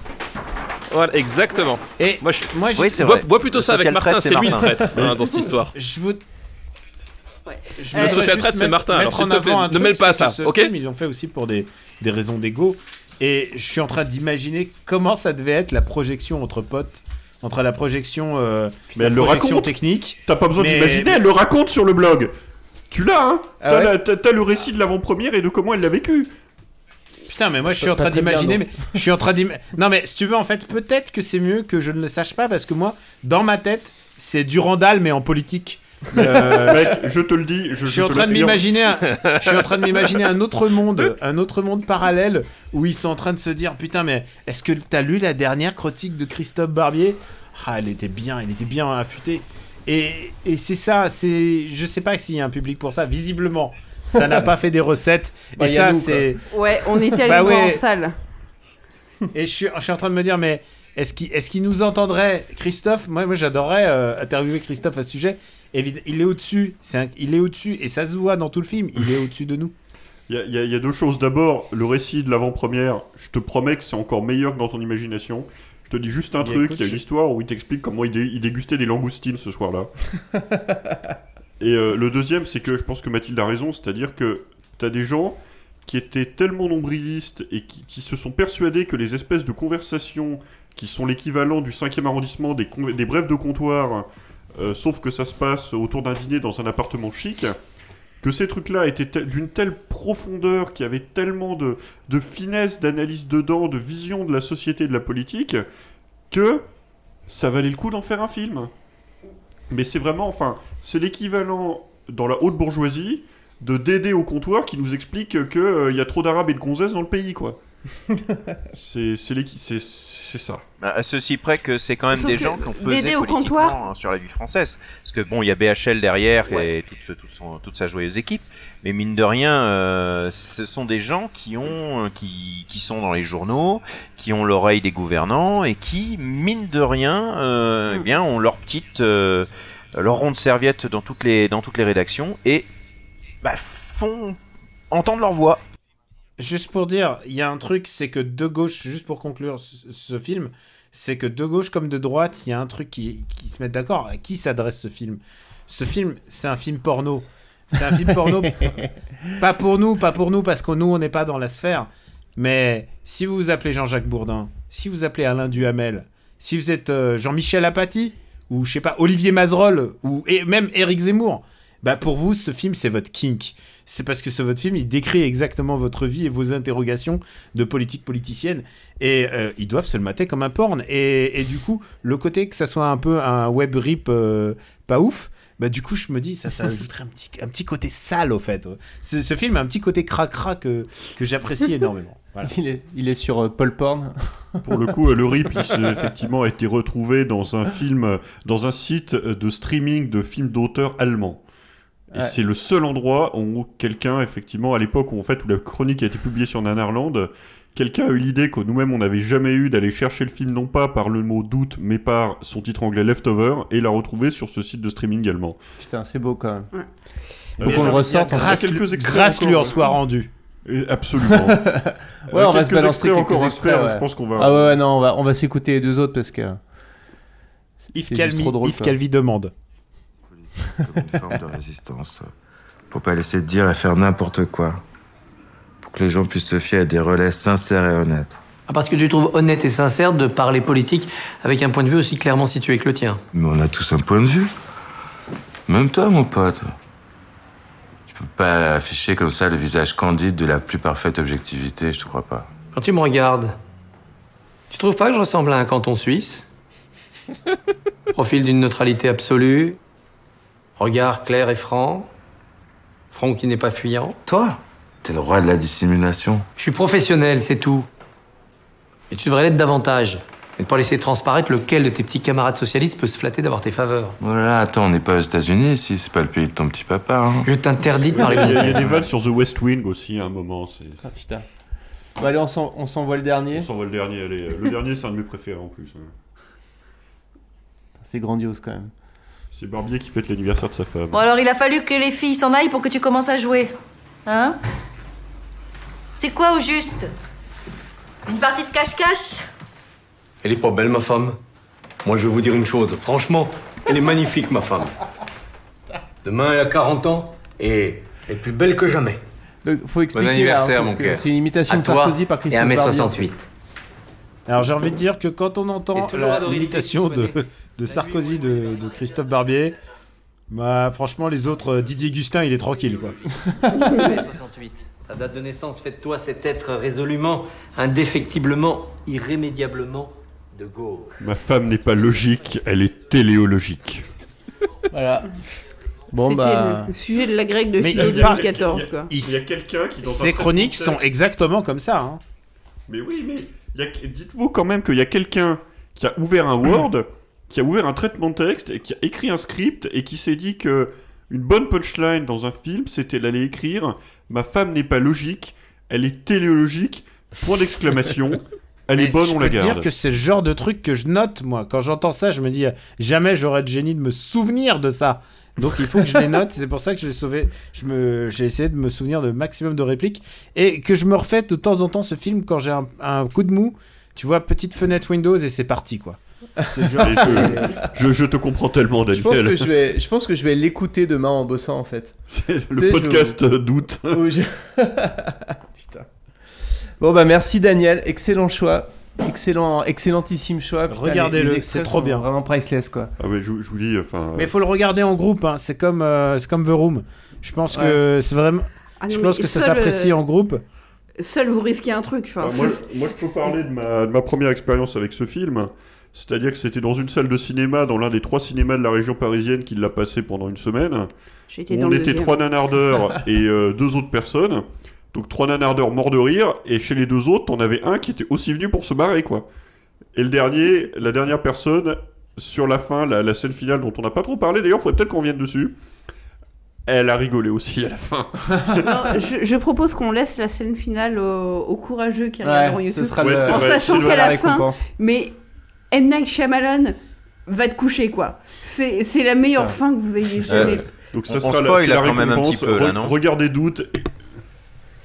Voilà, exactement. Et moi je vois plutôt ça avec Martin, c'est lui le traître dans cette histoire. Je vous... Ouais. Le social traite, c'est Martin. Alors, s'il te plaît, ne mêle pas à ça. Ok. Mais ils l'ont fait aussi pour des raisons d'ego. Et je suis en train d'imaginer comment ça devait être la projection entre potes, entre la projection, mais elle projection le raconte. Technique. T'as pas besoin d'imaginer, elle le raconte sur le blog. Tu l'as, hein. T'as le récit de l'avant-première et de comment elle l'a vécu. Putain, mais moi je suis en train d'imaginer. Bien, mais je suis en train d'imaginer. Non, mais si tu veux, en fait, peut-être que c'est mieux que je ne le sache pas parce que moi, dans ma tête, c'est Durandal mais en politique. Mec, je te le dis, je suis en train de m'imaginer, un autre monde parallèle où ils sont en train de se dire putain mais est-ce que t'as lu la dernière critique de Christophe Barbier? Ah, elle était bien affûtée. Et c'est ça, c'est je sais pas s'il y a un public pour ça. Visiblement, ça n'a pas fait des recettes. Bah, et ça nous, c'est quoi. Ouais, on était allé voir en salle. Et je suis en train de me dire mais est-ce qu'il nous entendrait Christophe? Moi j'adorerais interviewer Christophe à ce sujet. Il est au-dessus, et ça se voit dans tout le film, il est au-dessus de nous. Il y a deux choses. D'abord, le récit de l'avant-première, je te promets que c'est encore meilleur que dans ton imagination. Je te dis juste un truc, il y a une histoire où il t'explique comment il dégustait des langoustines ce soir-là. Et le deuxième, c'est que je pense que Mathilde a raison, c'est-à-dire que t'as des gens qui étaient tellement nombrilistes et qui se sont persuadés que les espèces de conversations qui sont l'équivalent du 5e arrondissement, des brèves de comptoir... sauf que ça se passe autour d'un dîner dans un appartement chic, que ces trucs-là étaient d'une telle profondeur, qu'il y avait tellement de finesse, d'analyse dedans, de vision de la société et de la politique, que ça valait le coup d'en faire un film. Mais c'est vraiment, enfin, c'est l'équivalent dans la haute bourgeoisie de Dédé au comptoir qui nous explique qu'il y a trop d'arabes et de gonzesses dans le pays, quoi. c'est ça. À ceci près que c'est quand même sauf des gens qui ont pesé politiquement sur la vie française. Parce que bon, il y a BHL derrière et toute sa joyeuse équipe. Mais mine de rien, ce sont des gens qui sont dans les journaux, qui ont l'oreille des gouvernants et qui, mine de rien, eh bien, ont leur petite, leur ronde serviette dans toutes les rédactions et bah, font entendre leur voix. Juste pour dire, il y a un truc, c'est que de gauche, juste pour conclure ce film, c'est que de gauche comme de droite, il y a un truc qui se met d'accord. À qui s'adresse ce film ? Ce film, c'est un film porno. C'est un film porno. pas pour nous, parce que nous, on n'est pas dans la sphère. Mais si vous vous appelez Jean-Jacques Bourdin, si vous vous appelez Alain Duhamel, si vous êtes Jean-Michel Apathy, ou je sais pas, Olivier Mazerolle, ou et même Éric Zemmour, bah pour vous, ce film, c'est votre kink. C'est parce que ce votre film, il décrit exactement votre vie et vos interrogations de politique politicienne. Et ils doivent se le mater comme un porn. Et du coup, le côté que ça soit un peu un web rip pas ouf, bah du coup, je me dis, ça ajouterait un petit côté sale, au fait. Ce film a un petit côté cracra que j'apprécie énormément. Voilà. Il est sur Paul Porn. Pour le coup, le rip, il a effectivement été retrouvé dans un film, dans un site de streaming de films d'auteurs allemands. Et ouais. C'est le seul endroit où quelqu'un, effectivement, à l'époque où la chronique a été publiée sur Nanarland, quelqu'un a eu l'idée que nous-mêmes on n'avait jamais eu d'aller chercher le film non pas par le mot doute, mais par son titre anglais Leftover, et l'a retrouvé sur ce site de streaming également. Putain, c'est beau quand même. Ouais. Donc on le ressorte. Grâce lui en soit rendue. Absolument. Ouais, on va se balancer quelques extraits. Ouais. Je pense qu'on va. Ah ouais, non, on va s'écouter les deux autres parce que. Yves Calvi demande. Comme une forme de résistance. Faut pas laisser dire et faire n'importe quoi. Pour que les gens puissent se fier à des relais sincères et honnêtes. Ah, parce que tu trouves honnête et sincère de parler politique avec un point de vue aussi clairement situé que le tien. Mais on a tous un point de vue. Même toi, mon pote. Tu peux pas afficher comme ça le visage candide de la plus parfaite objectivité, je te crois pas. Quand tu me regardes, tu trouves pas que je ressemble à un canton suisse ? Profil d'une neutralité absolue. Regard clair et franc, front qui n'est pas fuyant. Toi, t'es le roi de la dissimulation. Je suis professionnel, c'est tout. Et tu devrais l'être davantage. Et ne pas laisser transparaître lequel de tes petits camarades socialistes peut se flatter d'avoir tes faveurs. Oh là là, attends, on n'est pas aux États-Unis ici, c'est pas le pays de ton petit papa. Hein. Je t'interdis de parler. Il y a des vannes sur The West Wing aussi à un moment. C'est... Ah putain. Bah, allez, on s'envoie le dernier. On s'envoie le dernier, allez. Le dernier, c'est un de mes préférés en plus. C'est grandiose quand même. C'est Barbier qui fête l'anniversaire de sa femme. Bon, alors il a fallu que les filles s'en aillent pour que tu commences à jouer. Hein ? C'est quoi au juste ? Une partie de cache-cache ? Elle est pas belle, ma femme. Moi, je vais vous dire une chose. Franchement, elle est magnifique, ma femme. Demain, elle a 40 ans et elle est plus belle que jamais. Donc, faut expliquer. Bon anniversaire, là, mon cœur. C'est une imitation de Sarkozy par Christophe Barbier. Et à mes 68. Alors, j'ai envie de dire que quand on entend l'imitation de Sarkozy de Christophe Barbier, bah, franchement, les autres, Didier Gustin, il est tranquille, quoi. 68. Ta date de naissance, faites-toi cet être résolument, indéfectiblement, irrémédiablement de gauche. Ma femme n'est pas logique, elle est téléologique. Voilà. Bon, c'était bah... le sujet de la grecque de philo 2014, quoi. Il y a quelqu'un qui... Ces chroniques sont exactement comme ça. Hein. Mais oui, mais... Dites-vous quand même qu'il y a quelqu'un qui a ouvert un Word, qui a ouvert un traitement de texte, et qui a écrit un script, et qui s'est dit que une bonne punchline dans un film, c'était d'aller écrire « Ma femme n'est pas logique, elle est téléologique, point d'exclamation, elle est bonne, on la garde ». Je peux dire que c'est le genre de truc que je note, moi. Quand j'entends ça, je me dis « Jamais j'aurais de génie de me souvenir de ça ». Donc il faut que je les note, c'est pour ça que je l'ai sauvé. J'ai essayé de me souvenir de maximum de répliques et que je me refais de temps en temps ce film quand j'ai un coup de mou. Tu vois, petite fenêtre Windows et c'est parti, quoi. C'est genre... je te comprends tellement, Daniel. Je pense que je vais l'écouter demain en bossant, en fait. C'est le podcast Doute. Putain. Bon bah merci Daniel, excellent choix. Excellentissime choix. Putain, regardez-le, c'est trop bien, vraiment priceless, quoi. Ah ouais, je vous dis, enfin. Mais faut le regarder en groupe, hein. C'est comme The Room. Je pense que c'est vraiment. Ah, je pense que ça s'apprécie en groupe. Seul, vous risquez un truc. Enfin, ah, moi, je peux parler de ma première expérience avec ce film. C'est-à-dire que c'était dans une salle de cinéma, dans l'un des 3 cinémas de la région parisienne, qui l'a passé pendant une semaine. On était 3 nanardeurs et 2 autres personnes. Donc 3 nanardeurs morts de rire, et chez les 2 autres, t'en avais un qui était aussi venu pour se barrer, quoi. Et la dernière personne, sur la fin, la scène finale dont on n'a pas trop parlé, d'ailleurs, faudrait peut-être qu'on revienne dessus, elle a rigolé aussi à la fin. Non, je propose qu'on laisse la scène finale aux courageux qui regarderont YouTube, en sachant qu'à la fin, mais M. Night Shyamalan va te coucher, quoi. C'est la meilleure fin que vous ayez jamais. Donc ça sera la récompense, regardez Doute...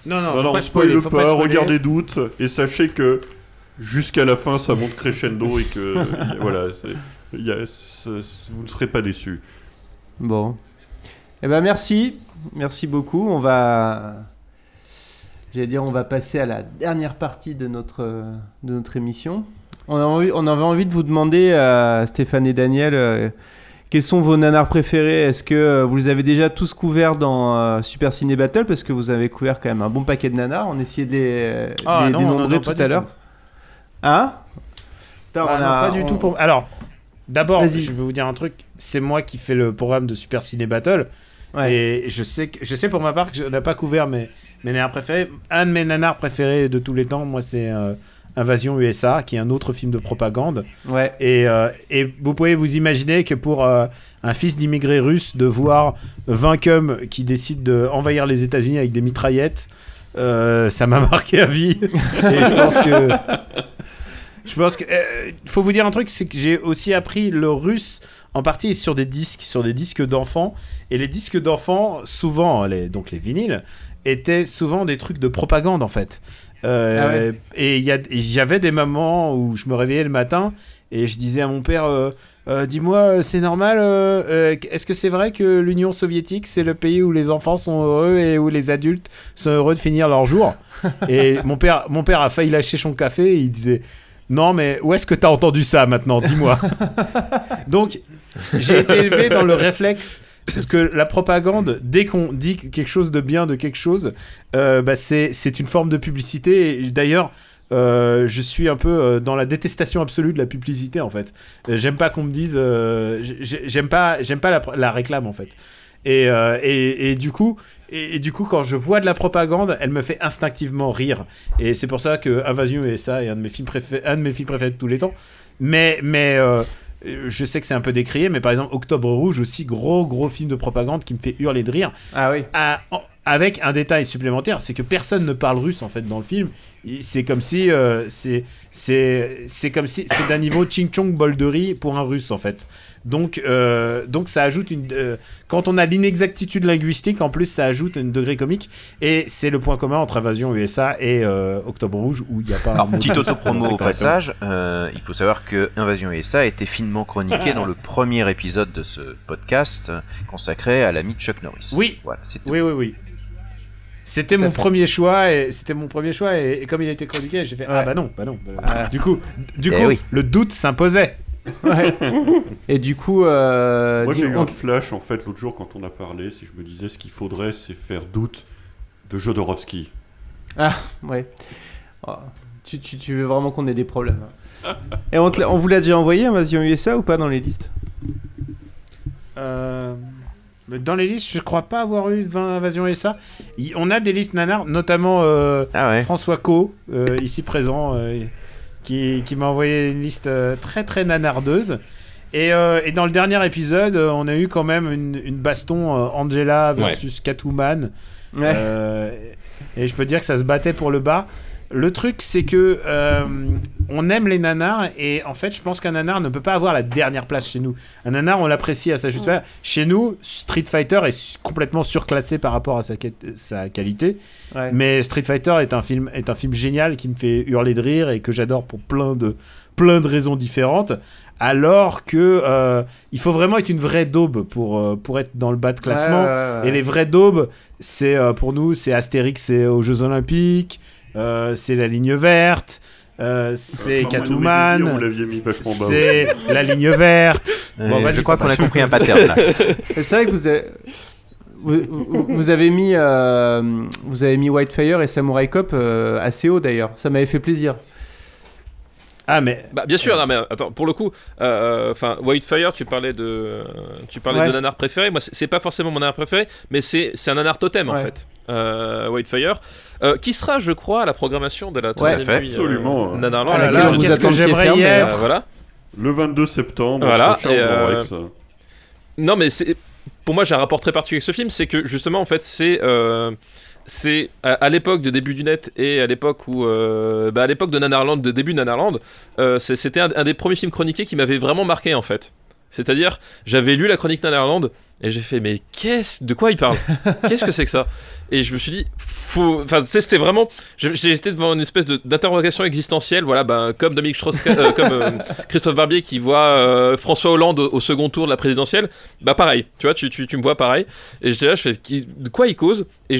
Non, ne spoilez pas, regardez Doute, et sachez que jusqu'à la fin, ça monte crescendo et que voilà, vous ne serez pas déçus. Bon. Eh ben merci beaucoup. On va passer à la dernière partie de notre émission. On avait envie de vous demander, Stéphane et Daniel, quels sont vos nanars préférés ? Est-ce que vous les avez déjà tous couverts dans Super Ciné Battle ? Parce que vous avez couvert quand même un bon paquet de nanars. On essayait de les dénombrer tout à l'heure. Hein ? Pas du tout. Alors, d'abord, je vais vous dire un truc. C'est moi qui fais le programme de Super Ciné Battle. Ouais. Et je sais pour ma part que je n'ai pas couvert mes nanars préférés. Un de mes nanars préférés de tous les temps, moi, c'est... Invasion USA, qui est un autre film de propagande. Ouais. Et vous pouvez vous imaginer que pour un fils d'immigré russe, de voir 20 cums qui décident d'envahir les États-Unis avec des mitraillettes, ça m'a marqué à vie. Et je pense que faut vous dire un truc, c'est que j'ai aussi appris le russe en partie sur des disques d'enfants. Et les disques d'enfants, souvent, donc les vinyles, étaient souvent des trucs de propagande, en fait. Et j'avais des moments où je me réveillais le matin et je disais à mon père dis-moi, c'est normal, est-ce que c'est vrai que l'Union soviétique c'est le pays où les enfants sont heureux et où les adultes sont heureux de finir leur jour? Et mon père a failli lâcher son café et il disait non, mais où est-ce que t'as entendu ça maintenant, dis-moi. Donc j'ai été élevé dans le réflexe que la propagande, dès qu'on dit quelque chose de bien de quelque chose, c'est une forme de publicité. Et d'ailleurs, je suis un peu dans la détestation absolue de la publicité, en fait. J'aime pas qu'on me dise... j'aime pas la réclame, en fait. Et du coup, quand je vois de la propagande, elle me fait instinctivement rire. Et c'est pour ça que Invasion USA est un de mes films préférés de tous les temps. Mais je sais que c'est un peu décrié, mais par exemple Octobre Rouge aussi, gros film de propagande qui me fait hurler de rire. Ah oui. Avec un détail supplémentaire, c'est que personne ne parle russe en fait dans le film. C'est comme si c'est comme si c'est d'un niveau ching chong bol de riz pour un russe en fait. Donc ça ajoute une quand on a l'inexactitude linguistique en plus ça ajoute un degré comique et c'est le point commun entre Invasion USA et Octobre Rouge où il y a pas. Alors, petite auto-promo au passage, il faut savoir que Invasion USA a été finement chroniqué dans le premier épisode de ce podcast consacré à l'ami Chuck Norris. Oui. Voilà, oui. C'était mon premier choix et comme il a été chroniqué, j'ai fait ouais. Ah bah non. Ah. Du coup, oui. Le doute s'imposait. Ouais. Et du coup, moi j'ai eu un flash en fait l'autre jour quand on a parlé, si je me disais ce qu'il faudrait, c'est faire Doute de Jodorowsky. Ah ouais. Oh, tu veux vraiment qu'on ait des problèmes. Et on vous l'a déjà envoyé Invasion USA ou pas dans les listes? Dans les listes, je crois pas avoir eu 20 invasions USA. On a des listes nanars, notamment François Co, ici présent, qui m'a envoyé une liste très très nanardeuse. Et dans le dernier épisode, on a eu quand même une baston Angela versus Catwoman. Ouais. Et je peux dire que ça se battait pour le bas. Le truc, c'est que on aime les nanars et en fait, je pense qu'un nanar ne peut pas avoir la dernière place chez nous. Un nanar, on l'apprécie à sa juste valeur. Chez nous, Street Fighter est complètement surclassé par rapport à sa qualité. Ouais. Mais Street Fighter est un film génial qui me fait hurler de rire et que j'adore pour plein de raisons différentes. Alors que il faut vraiment être une vraie daube pour être dans le bas de classement. Ouais. Et les vraies daubes, c'est pour nous, c'est Astérix, c'est aux Jeux Olympiques. C'est la ligne verte, c'est Catwoman, c'est la ligne verte. Bon, je crois qu'on a compris un pattern là. C'est vrai que vous avez mis Whitefire et Samurai Cop assez haut d'ailleurs. Ça m'avait fait plaisir. Ah mais bien sûr, non, mais attends, pour le coup, Whitefire, tu parlais de nanar préféré. Moi, c'est pas forcément mon nanar préféré, mais c'est un nanar totem en fait. Whitefire, qui sera, je crois, à la programmation de la troisième nuit. Absolument. Nanarland. Ah là, qu'est-ce que j'aimerais y être. Voilà. Le 22 septembre. Voilà. Prochain, non, mais pour moi, j'ai un rapport très particulier avec ce film, c'est que justement, en fait, c'est à l'époque de début du net et à l'époque où à l'époque de Nanarland, de début Nanarland, c'était un des premiers films chroniqués qui m'avait vraiment marqué en fait. C'est-à-dire, j'avais lu la chronique Nanarland et j'ai fait mais de quoi il parle ? Qu'est-ce que c'est que ça ? Et je me suis dit c'était vraiment, j'étais devant une espèce d'interrogation existentielle, voilà, comme Dominique Christophe Barbier qui voit François Hollande au second tour de la présidentielle, pareil, tu vois, tu me vois pareil, et j'étais là, je fais de quoi il cause, et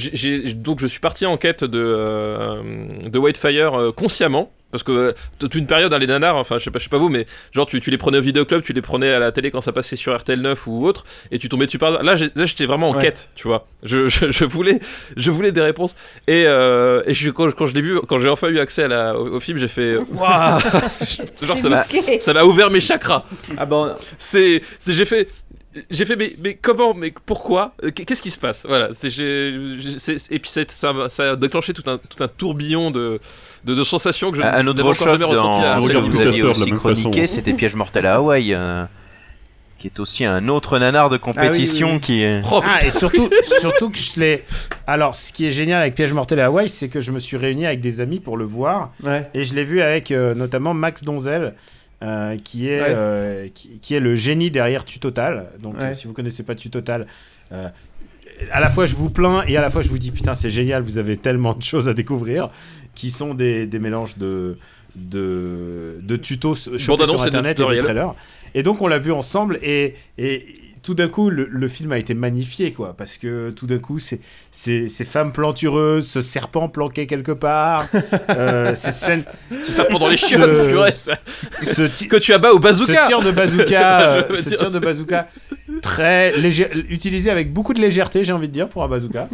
donc je suis parti en quête de Whitefire consciemment, parce que toute une période les nanars, enfin je sais pas vous, mais genre tu les prenais au vidéoclub, tu les prenais à la télé quand ça passait sur RTL 9 ou autre, et tu tombais dessus par là, j'étais vraiment en quête, tu vois, je voulais des réponses. Et quand j'ai enfin eu accès au film, j'ai fait waouh. Genre ça m'a ouvert mes chakras. Ah bon. J'ai fait mais comment, mais pourquoi, qu'est-ce qui se passe, voilà, et puis ça a déclenché tout un tourbillon de sensations que je n'avais encore jamais ressenti. Vous aviez aussi chroniqué, c'était Piège mortel à Hawaï, qui est aussi un autre nanar de compétition. Et surtout que je l'ai. Alors, ce qui est génial avec Piège mortel à Hawaï, c'est que je me suis réuni avec des amis pour le voir, et je l'ai vu avec notamment Max Donzel, qui est le génie derrière Tutotal. Donc, si vous connaissez pas Tutotal, à la fois je vous plains et à la fois je vous dis putain c'est génial, vous avez tellement de choses à découvrir, qui sont des mélanges de tutos chopés sur internet et de trailers. Et donc on l'a vu ensemble et tout d'un coup le film a été magnifié quoi, parce que tout d'un coup ces femmes plantureuses, ce serpent planqué quelque part, ces scènes, ce serpent dans les chiottes, que tu abats au bazooka, ce tir de bazooka, très léger, utilisé avec beaucoup de légèreté, j'ai envie de dire, pour un bazooka.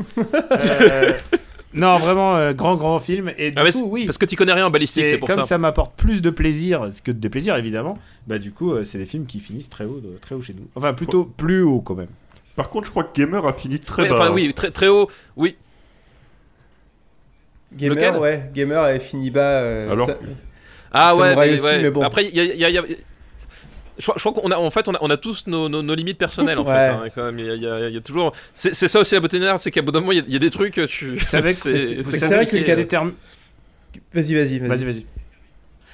Non, vraiment, grand film. Et du coup, oui. Parce que tu connais rien en balistique, c'est pour ça. Comme ça m'apporte plus de plaisir que de déplaisir, évidemment, du coup, c'est des films qui finissent très haut chez nous. Enfin, plutôt plus haut, quand même. Par contre, je crois que Gamer a fini très bas. Enfin, oui, très, très haut, oui. Gamer avait fini bas. Alors ça... Ah, ça ouais, mais bon. Après, il y a... Je crois qu'on a, en fait, on a tous nos limites personnelles, en fait. Hein, il y a toujours. C'est ça aussi la beauté de l'art, c'est qu'à bout d'un moment, il y a des trucs. Vas-y.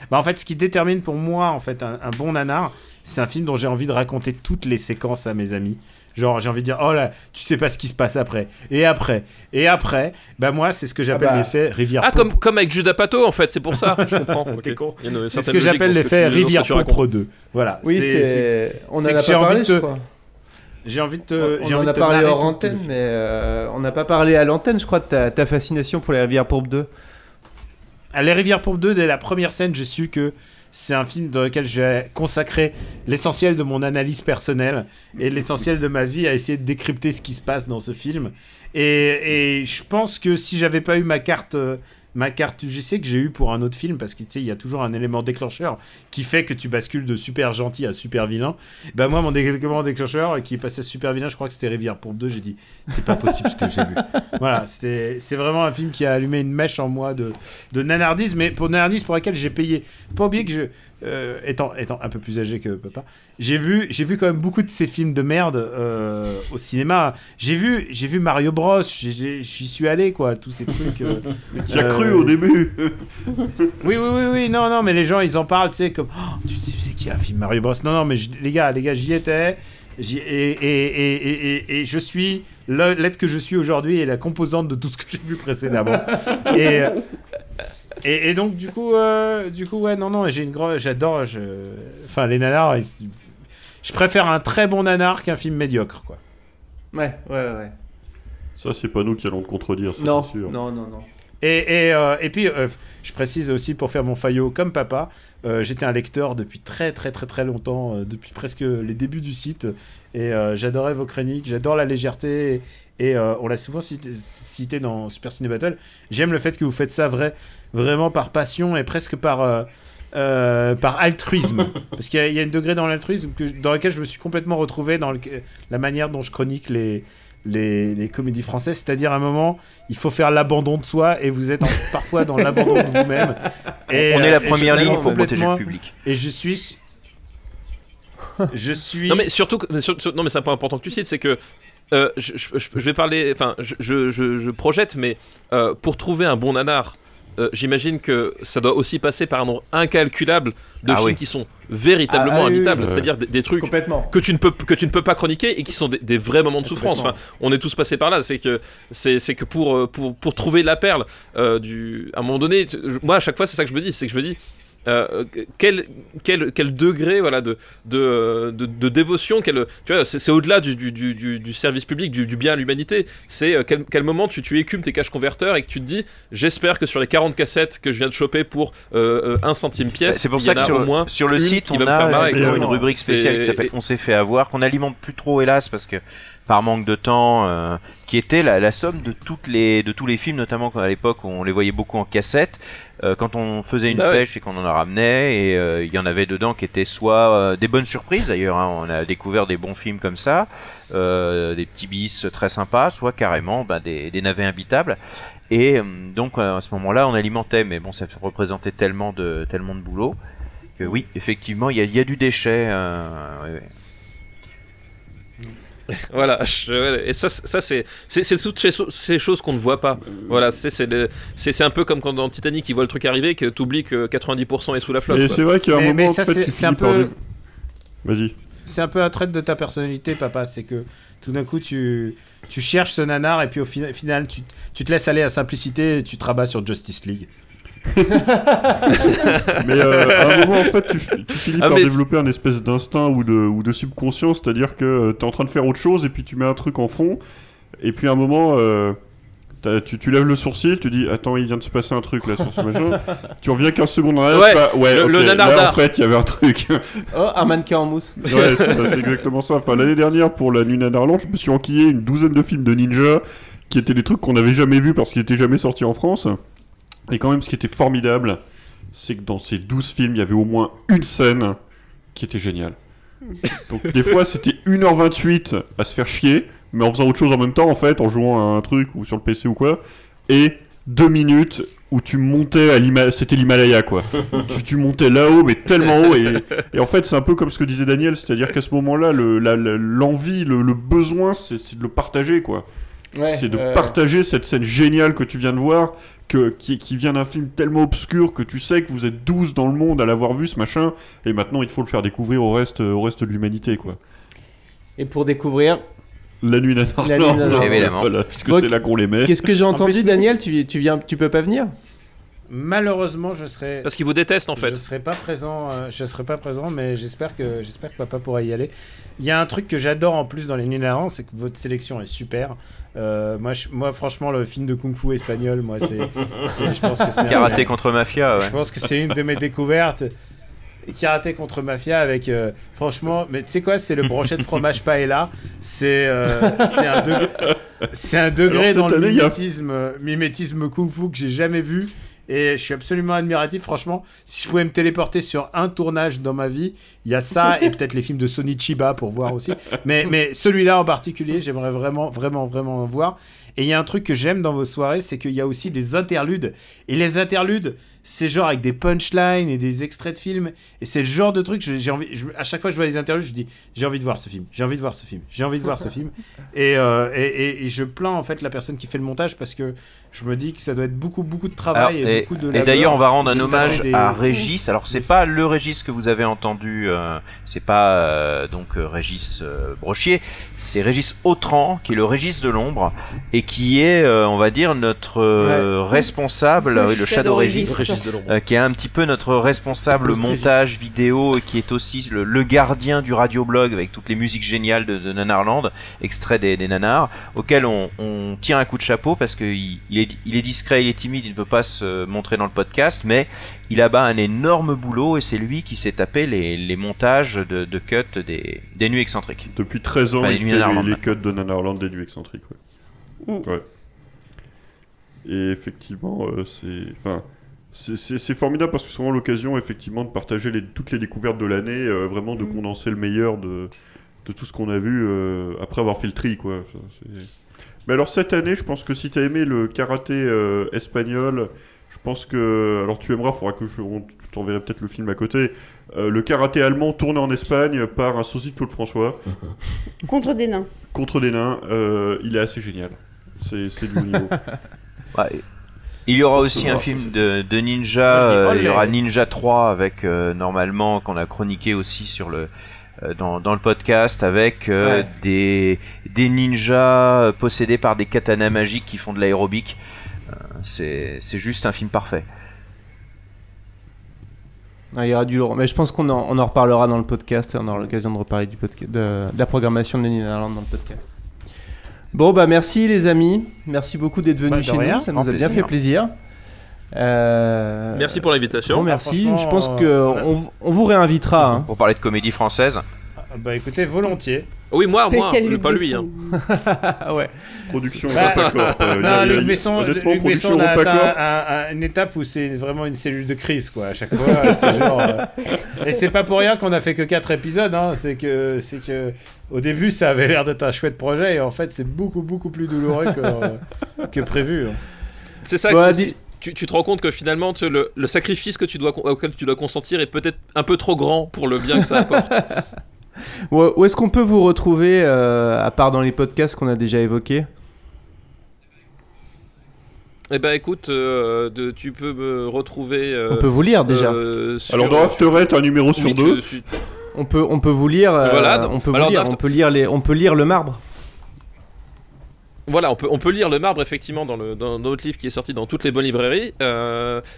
Bah en fait, ce qui détermine pour moi, en fait, un bon nanar, c'est un film dont j'ai envie de raconter toutes les séquences à mes amis. Genre, j'ai envie de dire, oh là, tu sais pas ce qui se passe après. Et après, bah moi, c'est ce que j'appelle l'effet Rivière Pourpre. Ah, comme avec Judas Pato, en fait, c'est pour ça. Je comprends. Okay. Con. C'est ce que j'appelle l'effet Rivière Pourpre 2. Voilà. Oui, c'est... On en a pas parlé, je crois. J'ai envie de te... On en a parlé hors antenne, mais on n'a pas parlé à l'antenne, je crois, de ta fascination pour les Rivières Pourpres 2. À Les Rivières Pourpres 2, dès la première scène, j'ai su que c'est un film dans lequel j'ai consacré l'essentiel de mon analyse personnelle et l'essentiel de ma vie à essayer de décrypter ce qui se passe dans ce film. Et je pense que si j'avais pas eu ma carte UGC que j'ai eue pour un autre film, parce que tu sais, il y a toujours un élément déclencheur qui fait que tu bascules de super gentil à super vilain. Ben moi, mon élément déclencheur qui est passé à super vilain, je crois que c'était Rivière Pourpre 2. J'ai dit, c'est pas possible ce que j'ai vu. Voilà, c'est vraiment un film qui a allumé une mèche en moi de nanardise, mais pour laquelle j'ai payé. Faut pas oublier que étant un peu plus âgé que papa, j'ai vu quand même beaucoup de ces films de merde au cinéma. J'ai vu Mario Bros, j'y suis allé, quoi, tous ces trucs. J'ai cru au début. oui, non, mais les gens ils en parlent, tu sais, comme oh, tu te dis c'est qui un film Mario Bros. Non, mais les gars, j'y étais. Et je suis l'être que je suis aujourd'hui et la composante de tout ce que j'ai vu précédemment. Et donc du coup ouais non, j'adore. Enfin les nanars, je préfère un très bon nanar qu'un film médiocre, quoi. Ouais. Ça c'est pas nous qui allons te contredire, ça, non, c'est sûr. Non. Et puis je précise aussi pour faire mon faillot comme papa, j'étais un lecteur depuis très très très très longtemps, depuis presque les débuts du site, et j'adorais vos chroniques, j'adore la légèreté et on l'a souvent cité dans Super Ciné Battle. J'aime le fait que vous faites ça vraiment par passion et presque par altruisme, parce qu'il y a un degré dans l'altruisme dans lequel je me suis complètement retrouvé dans la manière dont je chronique les comédies françaises, c'est-à-dire à un moment il faut faire l'abandon de soi et vous êtes parfois dans l'abandon de vous-même et, on est la première ligne pour protéger le public et je suis non mais surtout non mais c'est un point important que tu cites, c'est que je vais parler, enfin je projette, mais pour trouver un bon nanar, j'imagine que ça doit aussi passer par un nombre incalculable de films qui sont véritablement habitables, c'est-à-dire des trucs que tu ne peux pas chroniquer et qui sont des vrais moments de souffrance. Enfin, on est tous passés par là. C'est que pour trouver la perle, à un moment donné, moi à chaque fois c'est ça que je me dis, quel degré, voilà, de dévotion, tu vois, c'est au-delà du service public, du bien à l'humanité. C'est quel moment tu écumes tes caches converteurs et que tu te dis, j'espère que sur les 40 cassettes que je viens de choper pour 1 centime pièce, c'est pour ça que sur le site on a une rubrique spéciale qui s'appelle On s'est fait avoir, qu'on n'alimente plus trop, hélas, parce que par manque de temps, qui était la somme de tous les films, notamment à l'époque où on les voyait beaucoup en cassette, quand on faisait une pêche et qu'on en ramenait, et il y en avait dedans qui étaient soit des bonnes surprises d'ailleurs, hein, on a découvert des bons films comme ça, des petits bis très sympas, soit carrément des navets imbitables. Et donc à ce moment-là, on alimentait, mais bon, ça représentait tellement de boulot que oui, effectivement, il y a du déchet. Ouais. Voilà, et ça c'est toutes ces choses qu'on ne voit pas. Voilà, c'est un peu comme quand dans Titanic ils voient le truc arriver, que t'oublies que 90% est sous la flotte. Et quoi. C'est vrai qu'il y a un moment, ça, en fait, c'est un peu. Vas-y. C'est un peu un trait de ta personnalité, papa, c'est que tout d'un coup tu cherches ce nanar et puis au final tu te laisses aller à simplicité et tu te rabats sur Justice League. Mais à un moment en fait tu finis par développer un espèce d'instinct ou de subconscient, c'est-à-dire que t'es en train de faire autre chose et puis tu mets un truc en fond et puis à un moment tu lèves le sourcil, tu dis attends, il vient de se passer un truc là sur ce machin, tu reviens 15 secondes en arrière, en fait il y avait un truc. Oh, un mannequin en mousse. Ouais, c'est exactement ça. Enfin, l'année dernière pour la nuit Nanarland, je me suis enquillé une douzaine de films de ninja qui étaient des trucs qu'on n'avait jamais vus parce qu'ils n'étaient jamais sortis en France. Et quand même, ce qui était formidable, c'est que dans ces 12 films, il y avait au moins une scène qui était géniale. Donc des fois, c'était 1h28 à se faire chier, mais en faisant autre chose en même temps, en fait, en jouant à un truc ou sur le PC ou quoi, et 2 minutes où tu montais à l'Himalaya, c'était l'Himalaya quoi. tu montais là-haut, mais tellement haut, et en fait c'est un peu comme ce que disait Daniel, c'est-à-dire qu'à ce moment-là, l'envie, le besoin, c'est de le partager quoi. Ouais, c'est de partager cette scène géniale que tu viens de voir, qui vient d'un film tellement obscur que tu sais que vous êtes 12 dans le monde à l'avoir vu ce machin, et maintenant il faut le faire découvrir au reste de l'humanité quoi. Et pour découvrir La Nuit Nanarland, évidemment. Voilà, puisque donc, c'est là qu'on les met. Qu'est-ce que j'ai entendu, en plus, Daniel, tu peux pas venir ? Malheureusement, je serai... Parce qu'ils vous détestent, en fait. Je serai pas présent, mais j'espère que papa pourra y aller. Il y a un truc que j'adore en plus dans Les Nuits Nanarland, c'est que votre sélection est super. Moi, franchement, le film de kung-fu espagnol, moi, je pense que c'est... Karaté contre Mafia, ouais. Je pense que c'est une de mes découvertes. Karaté contre Mafia avec franchement, mais tu sais quoi, c'est le brochet de fromage paella, c'est un degré dans le mimétisme kung-fu que j'ai jamais vu, et je suis absolument admiratif. Franchement, si je pouvais me téléporter sur un tournage dans ma vie, il y a ça et peut-être les films de Sonny Chiba pour voir aussi, mais celui-là en particulier, j'aimerais vraiment voir. Et il y a un truc que j'aime dans vos soirées, c'est qu'il y a aussi des interludes. Et les interludes, c'est genre avec des punchlines et des extraits de films. Et c'est le genre de truc, à chaque fois que je vois les interludes, je dis j'ai envie de voir ce film. Et je plains en fait la personne qui fait le montage, parce que je me dis que ça doit être beaucoup de travail. Alors, et beaucoup de labeur. Et d'ailleurs, on va rendre un hommage à Régis. Alors, c'est pas le Régis que vous avez entendu, c'est pas donc Régis Brochier, c'est Régis Autran, qui est le Régis de l'ombre, et qui est, on va dire, notre responsable, le Shadow Régis qui est un petit peu notre responsable montage vidéo, et qui est aussi le gardien du radioblog avec toutes les musiques géniales de Nanarland, extraits des nanars, auquel on tient un coup de chapeau, parce qu'il est discret, il est timide, il ne peut pas se montrer dans le podcast, mais il abat un énorme boulot, et c'est lui qui s'est tapé les montages de cuts des Nuits Excentriques. Depuis 13 ans, il fait les cuts de Nanarland des Nuits Excentriques, ouais. Ouais. Et effectivement, c'est formidable, parce que c'est vraiment l'occasion effectivement de partager toutes les découvertes de l'année, vraiment de condenser le meilleur de tout ce qu'on a vu après avoir fait le tri, quoi. Enfin, mais alors cette année, je pense que si t'as aimé le karaté espagnol, je pense que alors tu aimeras. Faudra que je t'enverrai peut-être le film à côté. Le karaté allemand tourné en Espagne par un sosie de Claude François. Contre des nains. Il est assez génial. C'est du haut niveau. Ouais. Il y aura aussi un film de ninja. Il y aura Ninja 3 avec normalement, qu'on a chroniqué aussi sur le dans le podcast, avec des ninjas possédés par des katanas magiques qui font de l'aérobic. C'est juste un film parfait. Ah, il y aura du lourd, mais je pense qu'on en reparlera dans le podcast. On aura l'occasion de reparler du podcast, de la programmation de Nanarland dans le podcast. Bon, bah merci les amis, merci beaucoup d'être venus chez nous, ça nous a bien fait plaisir. Merci pour l'invitation. Bon, merci, je pense qu'on on vous réinvitera. Pour parler de comédie française. Bah écoutez, volontiers. Oui, moi, pas lui. Hein. Ouais. Production Ropacorp. Luc Besson a atteint une étape où c'est vraiment une cellule de crise, quoi. À chaque fois, c'est genre. Et c'est pas pour rien qu'on a fait que 4 épisodes. Hein. C'est que au début, ça avait l'air d'être un chouette projet, et en fait, c'est beaucoup plus douloureux que prévu. Hein. C'est ça. Bah, tu te rends compte que finalement le sacrifice que auquel tu dois consentir est peut-être un peu trop grand pour le bien que ça apporte. Où est-ce qu'on peut vous retrouver, à part dans les podcasts qu'on a déjà évoqués ? Eh ben écoute, tu peux me retrouver... on peut vous lire déjà. Alors dans After Eight, un numéro sur 2. On peut vous lire, voilà, on peut lire Le Marbre. Voilà, on peut lire Le Marbre, effectivement, dans notre livre qui est sorti dans toutes les bonnes librairies.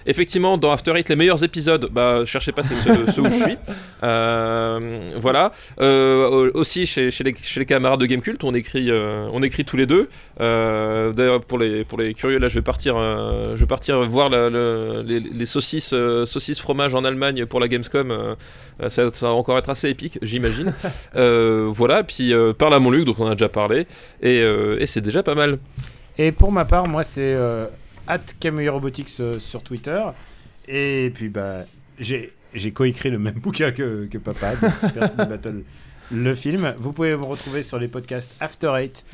Effectivement, dans After Eight, les meilleurs épisodes, bah, cherchez pas, c'est ceux où je suis. Voilà. Aussi, chez les camarades de Gamecult, on écrit tous les deux. D'ailleurs, pour les curieux, là, je vais partir voir les saucisses fromage en Allemagne pour la Gamescom. Ça va encore être assez épique, j'imagine. Voilà, puis Parle à mon Luc, dont on a déjà parlé. Et c'est déjà pas mal. Et pour ma part, moi c'est @camuirobotics sur Twitter, et puis bah j'ai coécrit le même bouquin que papa, donc Super Ciné Battle, le film. Vous pouvez me retrouver sur les podcasts After Eight,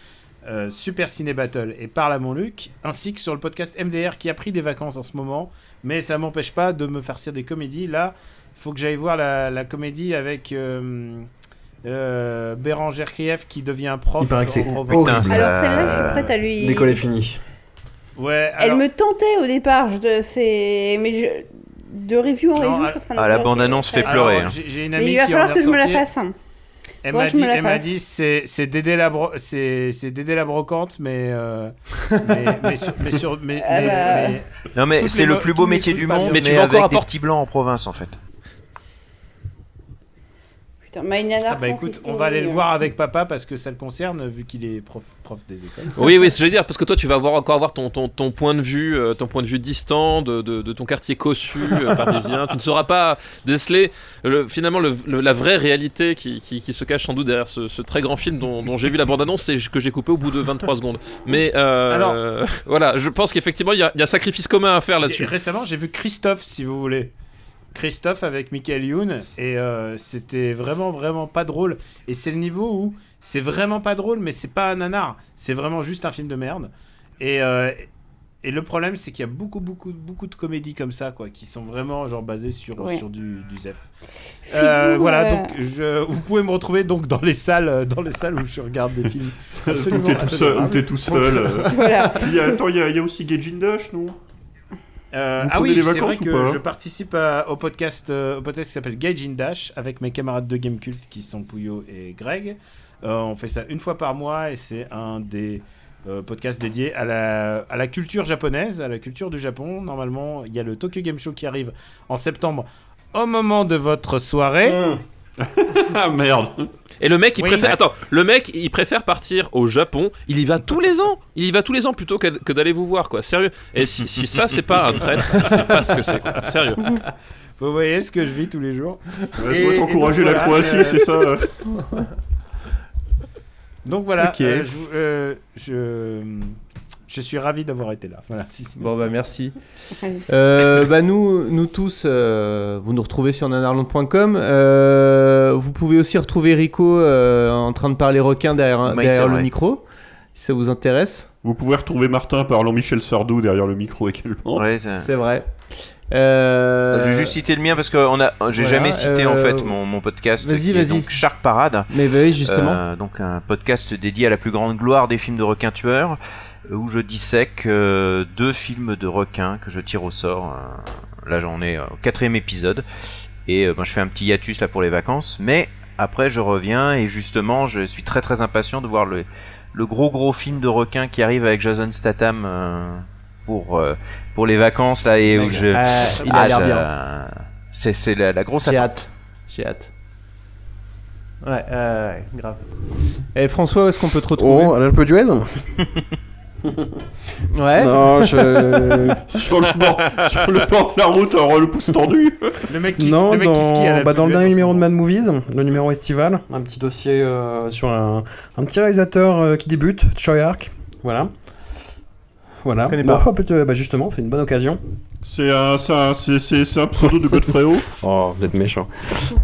Super Ciné Battle et Parle à mon Luc, ainsi que sur le podcast MDR qui a pris des vacances en ce moment, mais ça m'empêche pas de me farcir des comédies. Là, il faut que j'aille voir la comédie avec Béranger Krief qui devient un prof. Il paraît que c'est horrible. Alors celle-là, je suis prête à lui. L'école est finie. Ouais, alors... Elle me tentait au départ, de review en review, je suis en train de... Ah, la bande-annonce fait pleurer. Alors, j'ai une amie mais il va qui falloir que je me la fasse. Elle m'a dit c'est Dédé la brocante, mais non, mais c'est le plus beau métier du monde, mais tu vas encore apporter petits blancs en province en fait. Bah écoute, on va aller le voir avec papa parce que ça le concerne vu qu'il est prof des écoles. Oui, je veux dire parce que toi tu vas encore avoir ton point de vue, distant de ton quartier cossu parisien. Tu ne sauras pas déceler finalement la vraie réalité qui se cache sans doute derrière ce très grand film dont j'ai vu la bande-annonce et que j'ai coupé au bout de 23 secondes. Mais alors, voilà, je pense qu'effectivement il y a un sacrifice commun à faire là-dessus. Récemment, j'ai vu Christophe, si vous voulez. Christophe avec Michael Youn et c'était vraiment vraiment pas drôle et c'est le niveau où c'est vraiment pas drôle mais c'est pas un nanar, c'est vraiment juste un film de merde et le problème c'est qu'il y a beaucoup de comédies comme ça quoi qui sont vraiment genre basées sur du Zef. Voilà donc vous pouvez me retrouver donc dans les salles où je regarde des films absolument où t'es tout seul. Voilà. Il y a aussi Gagin Dash non? Ah oui, c'est vrai que je participe au podcast qui s'appelle Gaijin Dash avec mes camarades de Gamecult qui sont Pouyo et Greg. On fait ça une fois par mois et c'est un des podcasts dédiés à la culture japonaise, à la culture du Japon. Normalement, il y a le Tokyo Game Show qui arrive en septembre au moment de votre soirée. Ah merde. Et le mec, il préfère partir au Japon. Il y va tous les ans plutôt que d'aller vous voir quoi. Sérieux. Et si ça c'est pas un traître, je sais pas ce que c'est quoi. Sérieux. Vous voyez ce que je vis tous les jours. Faut encourager la Croatie, c'est ça. Donc voilà. Okay. Je suis ravi d'avoir été là. Voilà. Bon bah merci. Nous tous, vous nous retrouvez sur nanarland.com. Vous pouvez aussi retrouver Rico en train de parler requin derrière le micro, si ça vous intéresse. Vous pouvez retrouver Martin parlant Michel Sardou derrière le micro également. Ouais, c'est vrai. Je vais juste citer le mien parce que j'ai jamais cité en fait mon podcast. Vas-y. Donc Shark Parade. Mais oui, justement. Donc un podcast dédié à la plus grande gloire des films de requins tueurs. Où je dissèque deux films de requins que je tire au sort. Là j'en ai au 4e épisode. Et je fais un petit hiatus là pour les vacances. Mais après je reviens et justement je suis très très impatient de voir le gros film de requins qui arrive avec Jason Statham pour les vacances là et où je... il a l'air bien. C'est la grosse attente. J'ai hâte. Ouais, grave. Et François, où est-ce qu'on peut te retrouver? Oh, à l'Alpe d'Huez. Ouais. Non, sur le bord de la route, le pouce tendu. Le mec qui skie à la dans le dernier numéro de Mad Movies, le numéro estival, un petit dossier sur un petit réalisateur qui débute, Choi Ark. Voilà. Justement, c'est une bonne occasion. C'est un pseudo de Godfredo. Oh, vous êtes méchant.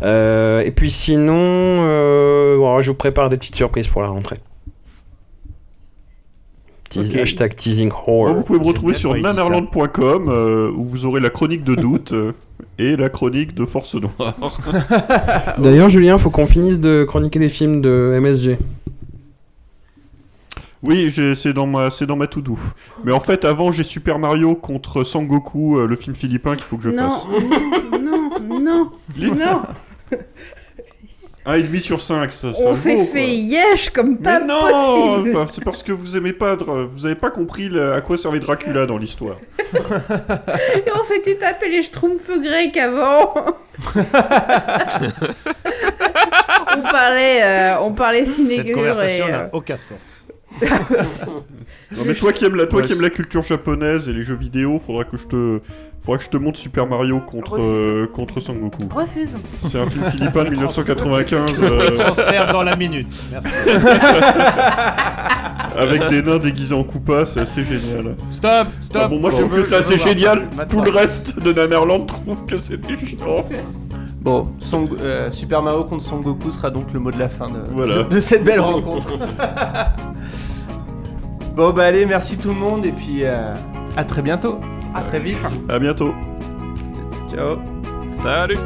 Et puis sinon, je vous prépare des petites surprises pour la rentrée. Okay. Hashtag teasing horror. Vous pouvez me retrouver sur nanarland.com où vous aurez la chronique de Doute et la chronique de Force Noire. D'ailleurs, Julien, faut qu'on finisse de chroniquer des films de MSG. Oui, c'est dans ma to-do. Mais en fait, avant, j'ai Super Mario contre Sangoku, le film philippin qu'il faut que je fasse. Non. 1,5 sur 5, ça. On s'est fait yesh comme pas possible. Non, c'est parce que vous aimez pas, vous avez pas compris à quoi servait Dracula dans l'histoire. Et on s'était tapé les schtroumpfs grecs avant. on parlait ciné-gure. Cette conversation n'a aucun sens. Non mais toi qui aimes la culture japonaise et les jeux vidéo, faudra que je te montre Super Mario contre Sangoku. Refuse. C'est un film philippin de 1995. Transfert dans la minute. Merci. Avec des nains déguisés en Koopa, c'est assez génial. Stop. Ah bon, moi je trouve que c'est assez génial. Tout le reste de Nanarland trouve que c'était chiant. Bon, Super Mario contre Sangoku sera donc le mot de la fin de cette belle rencontre. Bon bah allez, merci tout le monde et puis à très bientôt. À très vite. À bientôt. Ciao. Salut.